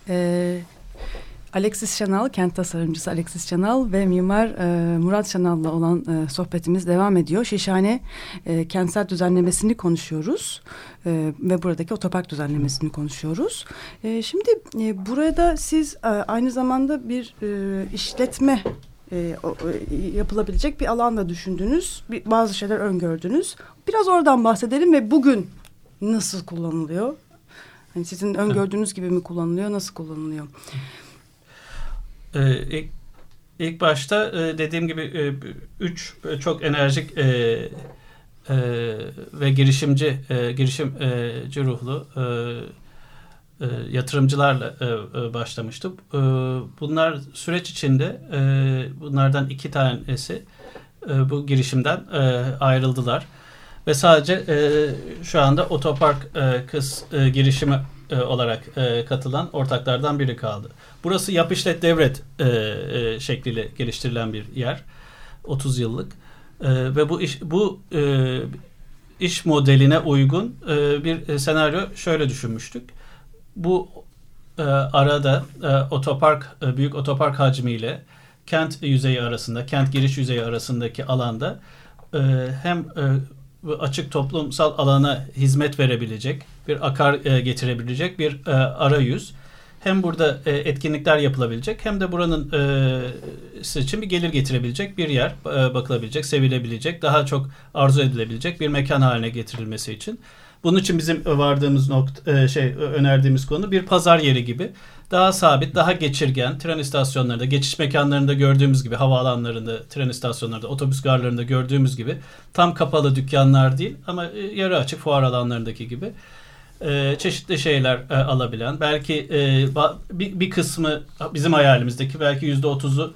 Ee, Alexis Şanal, kent tasarımcısı Alexis Şanal ve mimar e, Murat Şanal'la olan e, sohbetimiz devam ediyor. Şişhane e, kentsel düzenlemesini konuşuyoruz e, ve buradaki otopark düzenlemesini konuşuyoruz. E, şimdi e, burada siz e, aynı zamanda bir e, işletme e, o, e, yapılabilecek bir alanda düşündünüz, bir, bazı şeyler öngördünüz. Biraz oradan bahsedelim ve bugün nasıl kullanılıyor? Hani sizin öngördüğünüz gibi mi kullanılıyor, nasıl kullanılıyor? Ee, ilk, ilk başta e, dediğim gibi e, üç e, çok enerjik e, e, ve girişimci e, girişimci ruhlu e, e, yatırımcılarla e, e, başlamıştı. E, bunlar süreç içinde e, bunlardan iki tanesi e, bu girişimden e, ayrıldılar ve sadece e, şu anda otopark e, kız e, girişimi olarak e, katılan ortaklardan biri kaldı. Burası yap işlet devret e, e, şekliyle geliştirilen bir yer. otuz yıllık e, ve bu iş bu e, iş modeline uygun e, bir senaryo şöyle düşünmüştük. Bu e, arada e, otopark e, büyük otopark hacmiyle kent yüzeyi arasında, kent giriş yüzeyi arasındaki alanda e, hem e, açık toplumsal alana hizmet verebilecek, bir akar getirebilecek bir arayüz. Hem burada etkinlikler yapılabilecek hem de buranın siz için bir gelir getirebilecek bir yer bakılabilecek, sevilebilecek, daha çok arzu edilebilecek bir mekan haline getirilmesi için. Bunun için bizim vardığımız nokta, şey önerdiğimiz konu bir pazar yeri gibi. Daha sabit, daha geçirgen, tren istasyonlarında, geçiş mekanlarında gördüğümüz gibi, havaalanlarında, tren istasyonlarında, otobüs garlarında gördüğümüz gibi tam kapalı dükkanlar değil ama yarı açık fuar alanlarındaki gibi e, çeşitli şeyler e, alabilen, belki e, ba, bir, bir kısmı bizim hayalimizdeki belki yüzde otuzu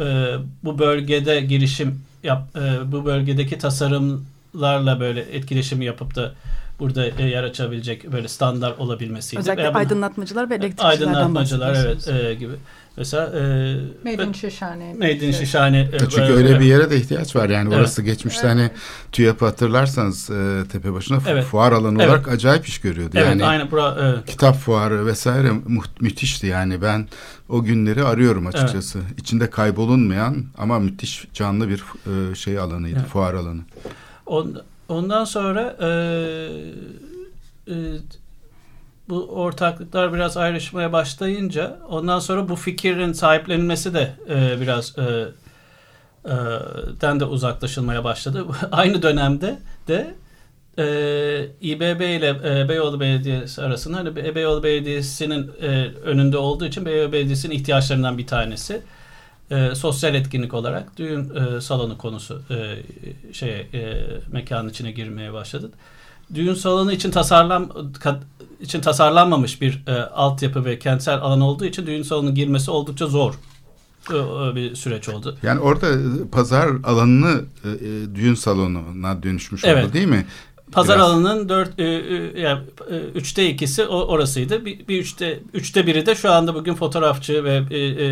e, bu bölgede girişim yap, e, bu bölgedeki tasarımlarla böyle etkileşimi yapıp da burada yer açabilecek böyle standart olabilmesiyle. Özellikle veya aydınlatmacılar ve elektrikçilerden aydınlatmacılar evet e, gibi. Mesela e, Made in Şişhane. Made in Şişhane. Çünkü e, öyle e, bir yere de ihtiyaç var. Yani evet. Orası geçmişte evet. Hani Tüyap'ı hatırlarsanız e, Tepebaşı'na evet. Fuar alanı evet. Olarak acayip iş görüyordu. Evet, yani aynen, bura, evet. Kitap fuarı vesaire mu- müthişti yani. Ben o günleri arıyorum açıkçası. Evet. İçinde kaybolunmayan ama müthiş canlı bir e, şey alanıydı. Evet. Fuar alanı. Onda Ondan sonra e, e, bu ortaklıklar biraz ayrışmaya başlayınca ondan sonra bu fikrin sahiplenilmesi de e, biraz e, e, den de uzaklaşılmaya başladı. Aynı dönemde de e, İBB ile e, Beyoğlu Belediyesi arasında hani Beyoğlu Belediyesi'nin e, önünde olduğu için Beyoğlu Belediyesi'nin ihtiyaçlarından bir tanesi. E, sosyal etkinlik olarak düğün e, salonu konusu e, şey e, mekanın içine girmeye başladı. Düğün salonu için tasarlan için tasarlanmamış bir e, altyapı ve kentsel alan olduğu için düğün salonunun girmesi oldukça zor e, bir süreç oldu. Yani orada pazar alanını e, düğün salonuna dönüşmüş oldu evet. Değil mi? Pazar biraz. Alanının dört, e, e, yani üçte ikisi orasıydı. Bir, bir üçte, üçte biri de şu anda bugün fotoğrafçı ve e, e,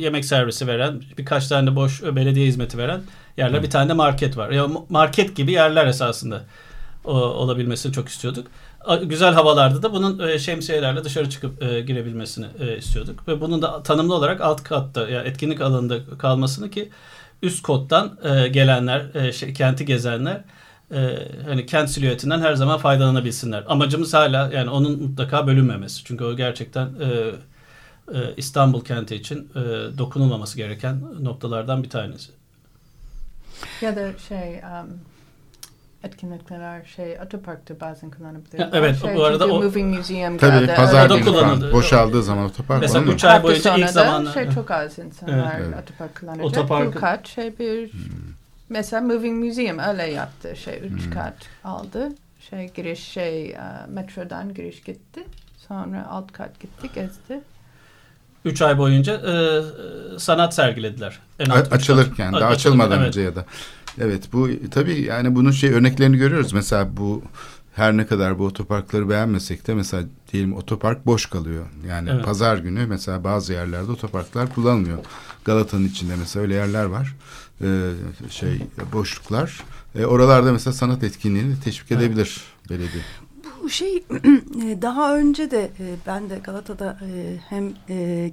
yemek servisi veren, birkaç tane de boş belediye hizmeti veren yerler. Hı. Bir tane de market var. Yani market gibi yerler esasında o, olabilmesini çok istiyorduk. Güzel havalarda da bunun e, şemsiyelerle dışarı çıkıp e, girebilmesini e, istiyorduk. Ve bunun da tanımlı olarak alt katta, yani etkinlik alanında kalmasını ki üst kottan e, gelenler, e, şey, kenti gezenler, Ee, hani kent silüetinden her zaman faydalanabilsinler. Amacımız hala yani onun mutlaka bölünmemesi. Çünkü o gerçekten e, e, İstanbul kenti için e, dokunulmaması gereken noktalardan bir tanesi. Ya da şey um, etkinlikler şey otoparkta bazen kullanabiliyor. Evet şey, bu arada o Moving Museum tabii pazar günü falan boşaldığı zaman otopark mesela üç ay boyunca ilk zamanlar şey çok az insanlar evet, evet. Otopark kullanacak. Otopark... Bu kaç şey bir hmm. Mesela Moving Museum öyle yaptı. Şey üç hmm. kat aldı. Şey giriş şey metrodan giriş gitti. Sonra alt kat gitti gezdi. Üç ay boyunca e, sanat sergilediler. En A- açılırken de açılmadan evet. Önce ya da. Evet bu tabii yani bunun şey örneklerini görüyoruz. Mesela bu her ne kadar bu otoparkları beğenmesek de mesela diyelim otopark boş kalıyor. Yani evet. Pazar günü mesela bazı yerlerde otoparklar kullanılmıyor. Galata'nın içinde mesela öyle yerler var. Ee, şey boşluklar. Ee, oralarda mesela sanat etkinliğini teşvik edebilir evet. Belediye. bu şey daha önce de ben de Galata'da hem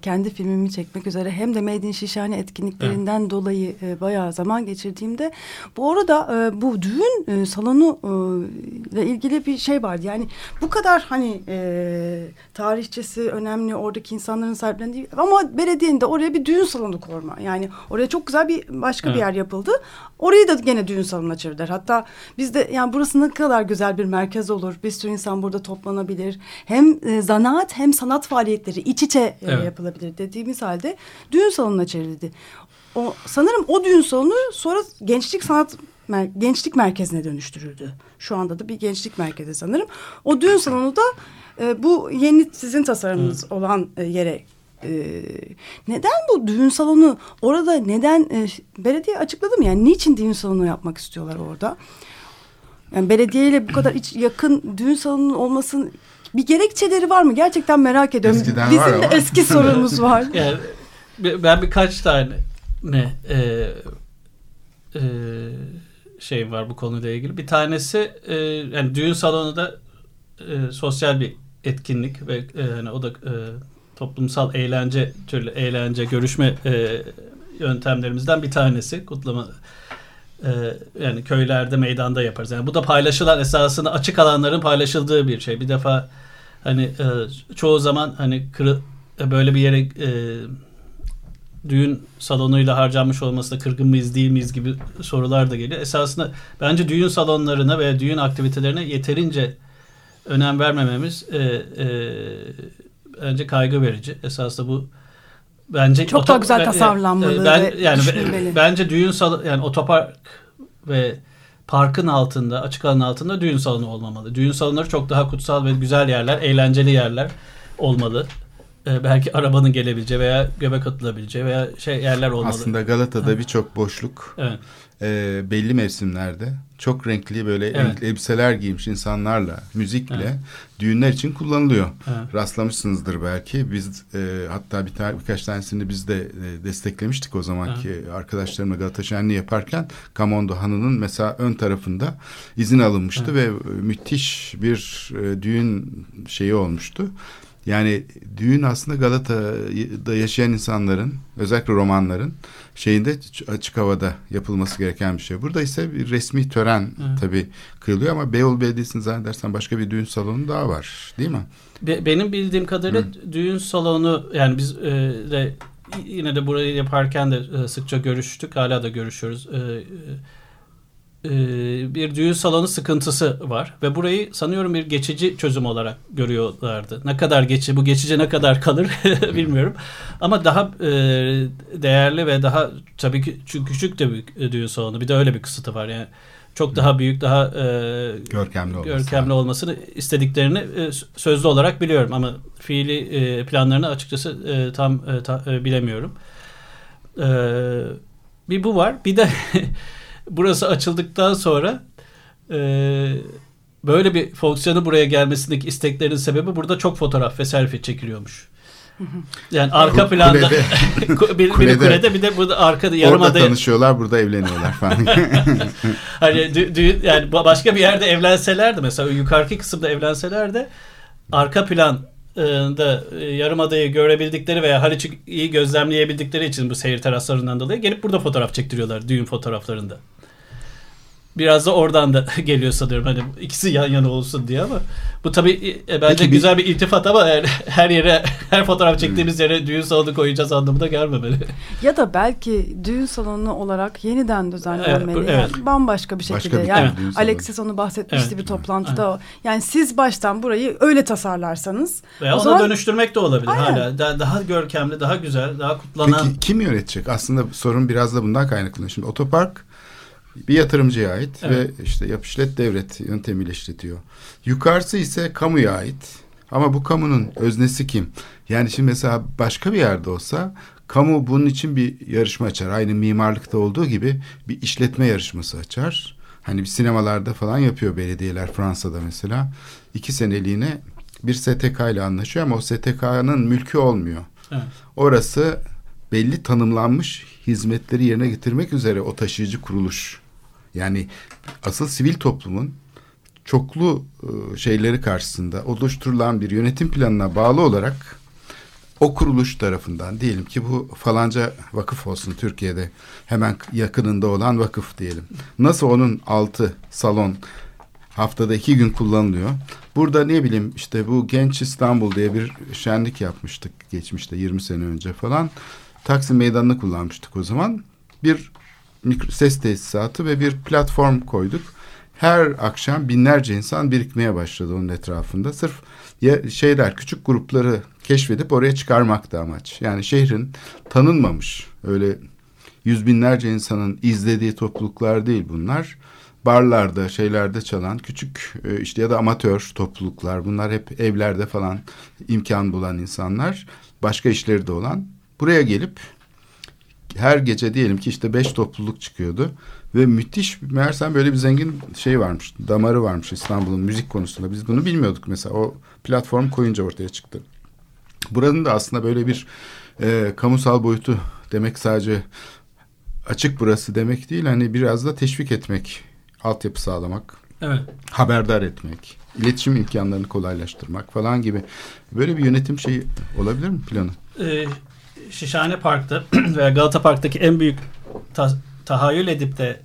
kendi filmimi çekmek üzere hem de Made in Şişhane etkinliklerinden evet. dolayı bayağı zaman geçirdiğimde bu arada bu düğün salonu ile ilgili bir şey vardı. Yani bu kadar hani tarihçesi önemli, oradaki insanların sahiplendiği ama belediyenin de oraya bir düğün salonu korma. Yani oraya çok güzel bir başka evet. bir yer yapıldı. Orayı da gene düğün salonuna çevirdiler. Hatta biz de yani burası ne kadar güzel bir merkez olur. Bir sürü insan burada toplanabilir. Hem e, zanaat hem sanat faaliyetleri iç içe e, evet. yapılabilir dediğimiz halde düğün salonuna çevrildi. O, sanırım o düğün salonu sonra gençlik sanat mer- gençlik merkezine dönüştürüldü. Şu anda da bir gençlik merkezi sanırım. O düğün salonu da e, bu yeni sizin tasarımınız Hı. olan e, yere Ee, neden bu düğün salonu orada neden e, belediye açıkladı mı? Yani niçin düğün salonu yapmak istiyorlar orada? Yani belediyeyle bu kadar iç, yakın düğün salonunun olmasının bir gerekçeleri var mı? Gerçekten merak ediyorum. Eskiden bizim de ama. Eski sorumuz var. Yani, ben birkaç tane ne e, e, şey var bu konuyla ilgili. Bir tanesi e, yani düğün salonu da e, sosyal bir etkinlik ve e, hani o da e, toplumsal eğlence, türlü eğlence, görüşme e, yöntemlerimizden bir tanesi. Kutlama e, yani köylerde, meydanda yaparız. Yani bu da paylaşılan esasında açık alanların paylaşıldığı bir şey. Bir defa hani e, çoğu zaman hani kırı, e, böyle bir yere e, düğün salonuyla harcanmış olması da kırgın mıyız, değil miyiz gibi sorular da geliyor. Esasında bence düğün salonlarına veya düğün aktivitelerine yeterince önem vermememiz e, e, bence kaygı verici. Esasında bu bence çok otop- da güzel tasarlanmalı. Ben, ve yani düşünmeli. Bence düğün salonu yani otopark ve parkın altında, açık alan altında düğün salonu olmamalı. Düğün salonları çok daha kutsal ve güzel yerler, eğlenceli yerler olmalı. Ee, belki arabanın gelebileceği veya göbek atılabileceği veya şey yerler olmalı. Aslında Galata'da evet. birçok boşluk. Evet. E, belli mevsimlerde çok renkli böyle evet. elbiseler giymiş insanlarla, müzikle evet. düğünler için kullanılıyor. Evet. Rastlamışsınızdır belki. Biz e, hatta bir ta- birkaç tanesini biz de e, desteklemiştik o zamanki evet. arkadaşlarımla Galata Şenliği yaparken. Kamondo Hanım'ın mesela ön tarafında izin alınmıştı evet. ve müthiş bir e, düğün şeyi olmuştu. Yani düğün aslında Galata'da yaşayan insanların, özellikle romanların şeyinde açık havada yapılması gereken bir şey. Burada ise bir resmi tören evet. tabii kıyılıyor ama Beyoğlu Belediyesi'nin zannedersen başka bir düğün salonu daha var değil mi? Be- benim bildiğim kadarıyla Hı. düğün salonu yani biz e, de yine de burayı yaparken de e, sıkça görüştük, hala da görüşüyoruz. E, bir düğün salonu sıkıntısı var ve burayı sanıyorum bir geçici çözüm olarak görüyorlardı. Ne kadar geçici, bu geçici ne kadar kalır bilmiyorum. Ama daha değerli ve daha tabii ki küçük de bir düğün salonu. Bir de öyle bir kısıtı var yani. Çok daha büyük, daha görkemli, görkemli olmasını istediklerini sözlü olarak biliyorum ama fiili planlarını açıkçası tam bilemiyorum. Bir bu var. Bir de burası açıldıktan sonra e, böyle bir fonksiyonu buraya gelmesindeki isteklerin sebebi burada çok fotoğraf ve selfie çekiliyormuş. Yani arka planda kulede. bir, kulede. kulede bir de burada arkada yarımada. Orada tanışıyorlar, burada evleniyorlar falan. Hani dü, dü, yani başka bir yerde evlenselerdi mesela yukarıki kısımda evlenselerdi arka planda yarımadayı görebildikleri veya Haliç'i iyi gözlemleyebildikleri için bu seyir teraslarından dolayı gelip burada fotoğraf çektiriyorlar düğün fotoğraflarında. Biraz da oradan da geliyor sanıyorum. Hani ikisi yan yana olsun diye ama bu tabii e, bence peki, güzel bir iltifat ama yani her yere, her fotoğraf çektiğimiz yere düğün salonu koyacağız anlamına gelmemeli. Ya da belki düğün salonu olarak yeniden düzenlenmeli. Evet, evet. Yani bambaşka bir şekilde. Bir yani evet. Alexis onu bahsetmişti evet. bir toplantıda. Evet. O. Yani siz baştan burayı öyle tasarlarsanız. Veya ona zaman dönüştürmek de olabilir aynen. hala. Daha, daha görkemli, daha güzel, daha kutlanan. Peki kim yönetecek? Aslında sorun biraz da bundan kaynaklanıyor. Şimdi otopark bir yatırımcıya ait evet. ve işte yap işlet devret yöntemiyle işletiyor. Yukarısı ise kamuya ait. Ama bu kamunun öznesi kim? Yani şimdi mesela başka bir yerde olsa kamu bunun için bir yarışma açar. Aynı mimarlıkta olduğu gibi bir işletme yarışması açar. Hani bir sinemalarda falan yapıyor belediyeler Fransa'da mesela. İki seneliğine bir S T K ile anlaşıyor ama o S T K'nın mülkü olmuyor. Evet. Orası belli tanımlanmış hizmetleri yerine getirmek üzere o taşıyıcı kuruluş. Yani asıl sivil toplumun çoklu şeyleri karşısında oluşturulan bir yönetim planına bağlı olarak o kuruluş tarafından, diyelim ki bu falanca vakıf olsun, Türkiye'de hemen yakınında olan vakıf diyelim. Nasıl onun altı salon haftada iki gün kullanılıyor. Burada ne bileyim işte bu Genç İstanbul diye bir şenlik yapmıştık geçmişte yirmi sene önce falan. Taksim Meydanı'nı kullanmıştık o zaman. Bir mikro ses tesisatı ve bir platform koyduk. Her akşam binlerce insan birikmeye başladı onun etrafında. Sırf şeyler, küçük grupları keşfedip oraya çıkarmaktı amaç. Yani şehrin tanınmamış, öyle yüz binlerce insanın izlediği topluluklar değil bunlar. Barlarda, şeylerde çalan küçük işte ya da amatör topluluklar. Bunlar hep evlerde falan imkan bulan insanlar, başka işleri de olan. Buraya gelip her gece diyelim ki işte beş topluluk çıkıyordu. Ve müthiş, meğersem böyle bir zengin şey varmış, damarı varmış İstanbul'un müzik konusunda. Biz bunu bilmiyorduk mesela, o platform koyunca ortaya çıktı. Buranın da aslında böyle bir e, kamusal boyutu demek, sadece açık burası demek değil. Hani biraz da teşvik etmek, altyapı sağlamak, evet, haberdar etmek, iletişim imkanlarını kolaylaştırmak falan gibi. Böyle bir yönetim şeyi olabilir mi planı? Ee, Şişhane Park'ta veya Galata Park'taki en büyük... Tas- tahayyül edip de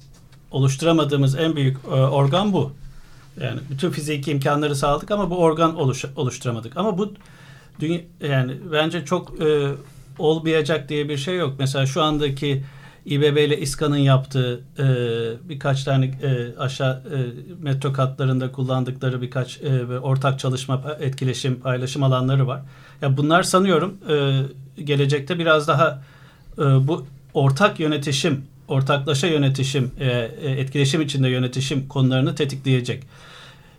oluşturamadığımız en büyük e, organ bu. Yani bütün fiziki imkanları sağladık ama bu organ oluş, oluşturamadık. Ama bu dünya, yani bence çok e, olmayacak diye bir şey yok. Mesela şu andaki İBB ile İSKA'nın yaptığı e, birkaç tane e, aşağı e, metro katlarında kullandıkları birkaç e, ortak çalışma, etkileşim, paylaşım alanları var. Ya bunlar sanıyorum e, gelecekte biraz daha e, bu ortak yönetişim, ortaklaşa yönetişim, etkileşim içinde yönetişim konularını tetikleyecek.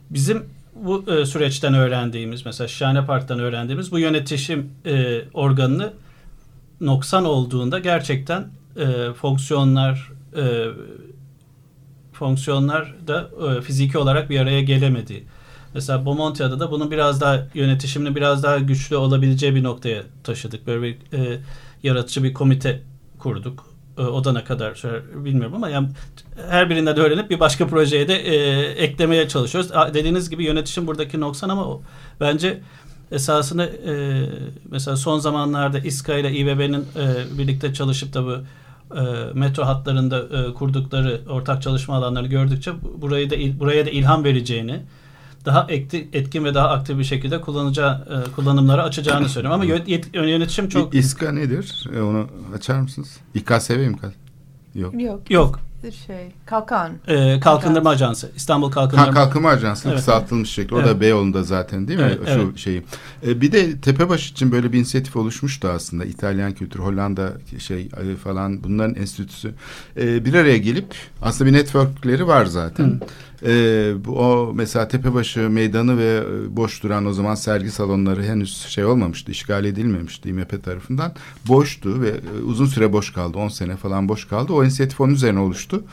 Bizim bu süreçten öğrendiğimiz, mesela Şişhane Park'tan öğrendiğimiz bu yönetişim organını noksan olduğunda gerçekten fonksiyonlar fonksiyonlar da fiziki olarak bir araya gelemedi. Mesela Bomontia'da da bunun biraz daha yönetişimini biraz daha güçlü olabileceği bir noktaya taşıdık. Böyle bir yaratıcı bir komite kurduk. Odana kadar bilmiyorum ama yani her birinden de öğrenip bir başka projeye de e, eklemeye çalışıyoruz. Dediğiniz gibi yönetişim buradaki noksan ama o, bence esasında e, mesela son zamanlarda İSKA ile İBB'nin e, birlikte çalışıp da bu e, metro hatlarında e, kurdukları ortak çalışma alanları gördükçe burayı da il, buraya da ilham vereceğini, daha etkin ve daha aktif bir şekilde kullanacağı, kullanımlara açacağını söylüyorum. Ama yönetişim çok... İSKA nedir? Onu açar mısınız? İKSV mi? Yok. Yok. Yok. Şey, Kalkan. Ee, Kalkındırma Ajansı. İstanbul Kalkındırma. Kalkınma Ajansı'nın evet, kısaltılmış şekli. O evet. da Beyoğlu'nda zaten değil mi? Evet, şu evet. şeyi. Ee, bir de Tepebaşı için böyle bir inisiyatif oluşmuştu aslında. İtalyan kültür, Hollanda şey falan, bunların enstitüsü. Ee, bir araya gelip aslında bir networkleri var zaten. Hı. Ee, bu, o mesela Tepebaşı Meydanı ve boş duran o zaman sergi salonları henüz şey olmamıştı, işgal edilmemişti İ M P tarafından. Boştu ve uzun süre boş kaldı. on sene falan boş kaldı. O inisiyatif onun üzerine oluştu.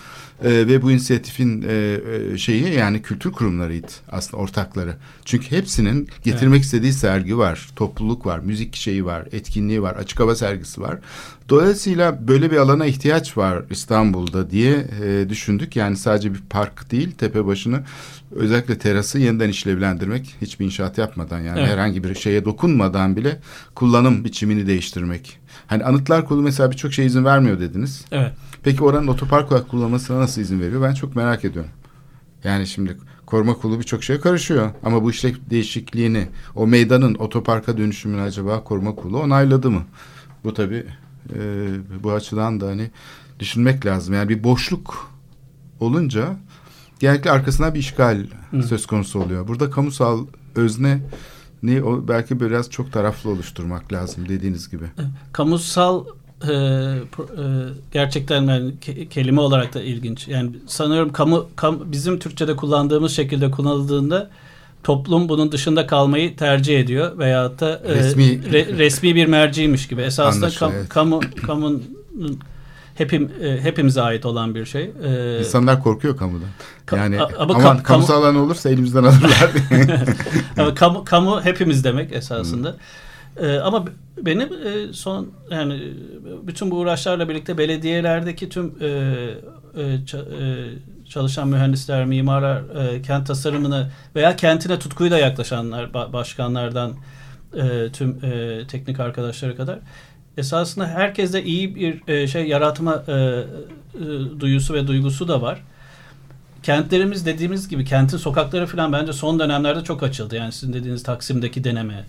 Ee, ve bu inisiyatifin e, şeyi yani kültür kurumlarıydı aslında ortakları. Çünkü hepsinin getirmek evet. istediği sergi var, topluluk var, müzik şeyi var, etkinliği var, açık hava sergisi var. Dolayısıyla böyle bir alana ihtiyaç var İstanbul'da diye e, düşündük. Yani sadece bir park değil, Tepebaşı'nı, özellikle terası yeniden işlevlendirmek, hiçbir inşaat yapmadan yani evet. herhangi bir şeye dokunmadan bile kullanım biçimini değiştirmek. Hani Anıtlar Kurulu mesela birçok şeye izin vermiyor dediniz. Evet. Peki oranın otopark olarak kullanılmasına nasıl izin veriyor? Ben çok merak ediyorum. Yani şimdi koruma kurulu birçok şeye karışıyor. Ama bu işlev değişikliğini, o meydanın otoparka dönüşümünü acaba koruma kurulu onayladı mı? Bu tabii e, bu açıdan da hani düşünmek lazım. Yani bir boşluk olunca genellikle arkasına bir işgal Hı. söz konusu oluyor. Burada kamusal özne ne belki biraz çok taraflı oluşturmak lazım dediğiniz gibi. Kamusal e, e, gerçekten yani ke, kelime olarak da ilginç. Yani sanıyorum kamu kam, bizim Türkçe'de kullandığımız şekilde kullanıldığında toplum bunun dışında kalmayı tercih ediyor veyahut da e, resmi re, resmi bir merciymiş gibi. Esasında kam, evet. kamu kamunun Hepim, e, hepimize ait olan bir şey. Ee, İnsanlar korkuyor kamudan. Yani a, ama aman, kam, kamusal alan olursa elimizden alırlar. Ama kamu, kamu hepimiz demek esasında. Hmm. Ee, ama benim e, son yani bütün bu uğraşlarla birlikte belediyelerdeki tüm e, e, çalışan mühendisler, mimarlar, e, kent tasarımını veya kentine tutkuyla yaklaşanlar, başkanlardan e, tüm e, teknik arkadaşlara kadar esasında herkeste iyi bir e, şey yaratma e, e, duyusu ve duygusu da var. Kentlerimiz dediğimiz gibi kentin sokakları falan bence son dönemlerde çok açıldı. Yani sizin dediğiniz Taksim'deki denemeler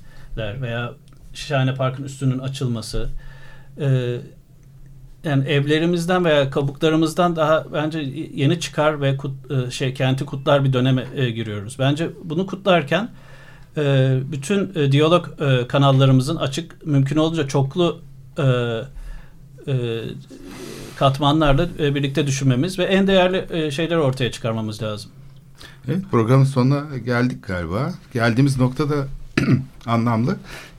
veya Şişhane Park'ın üstünün açılması. Ee, yani evlerimizden veya kabuklarımızdan daha bence yeni çıkar ve kut, şey kenti kutlar bir döneme e, giriyoruz. Bence bunu kutlarken e, bütün e, diyalog e, kanallarımızın açık, mümkün olduğunca çoklu e, e, katmanlarla e, birlikte düşünmemiz ve en değerli e, şeyleri ortaya çıkarmamız lazım. Evet, programın sonuna geldik galiba. Geldiğimiz nokta da anlamlı.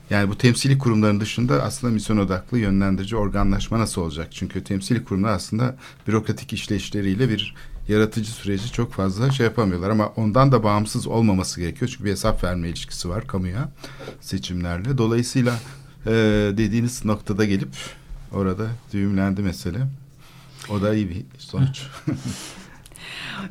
Yani bu temsili kurumların dışında aslında misyon odaklı yönlendirici organlaşma nasıl olacak? Çünkü temsili kurumlar aslında bürokratik işleyişleriyle bir yaratıcı süreci çok fazla şey yapamıyorlar. Ama ondan da bağımsız olmaması gerekiyor. Çünkü bir hesap verme ilişkisi var kamuya seçimlerle. Dolayısıyla e, dediğiniz noktada gelip orada düğümlendi mesele. O da iyi bir sonuç.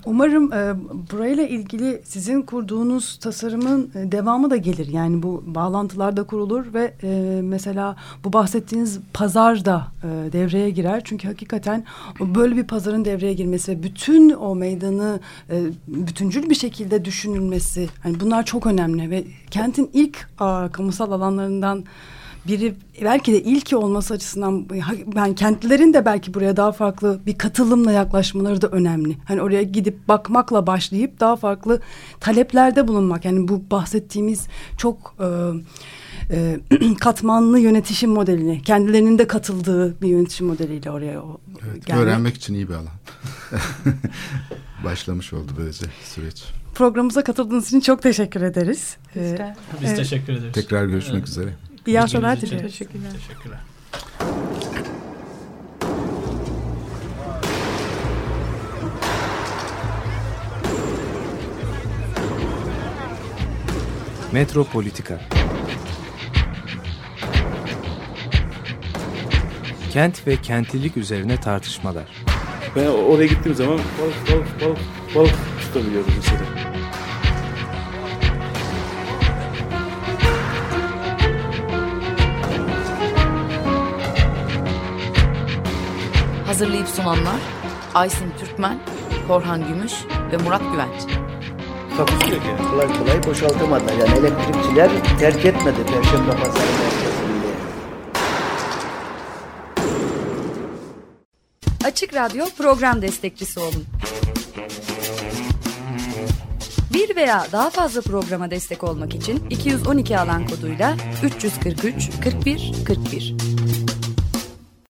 Umarım e, burayla ilgili sizin kurduğunuz tasarımın e, devamı da gelir. Yani bu bağlantılar da kurulur ve e, mesela bu bahsettiğiniz pazar da e, devreye girer. Çünkü hakikaten böyle bir pazarın devreye girmesi ve bütün o meydanı e, bütüncül bir şekilde düşünülmesi. Hani bunlar çok önemli ve kentin ilk a, kamusal alanlarından biri, belki de ilki olması açısından yani kentlilerin de belki buraya daha farklı bir katılımla yaklaşmaları da önemli. Hani oraya gidip bakmakla başlayıp daha farklı taleplerde bulunmak. Yani bu bahsettiğimiz çok e, e, katmanlı yönetişim modelini, kendilerinin de katıldığı bir yönetişim modeliyle oraya o, evet, gelmek. Öğrenmek için iyi bir alan. Başlamış oldu böylece süreç. Programımıza katıldığınız için çok teşekkür ederiz. Biz, ee, biz evet. teşekkür ederiz. Tekrar görüşmek evet. üzere. İyi akşamlar dileriz. Teşekkürler. Teşekkürler. Metropolitika. Kent ve kentlilik üzerine tartışmalar. Ben oraya gittiğim zaman balık balık balık balık tutabiliyordum mesela. Hazırlayıp sunanlar Ayşen Türkmen, Korhan Gümüş ve Murat Güvenç. Kapatıyor ki kolay kolay boşaltamadı. Yani elektrikçiler terk etmedi Perşembe Pazarı merkezinde. Açık Radyo program destekçisi olun. Bir veya daha fazla programa destek olmak için iki yüz on iki alan koduyla üç yüz kırk üç kırk bir kırk bir.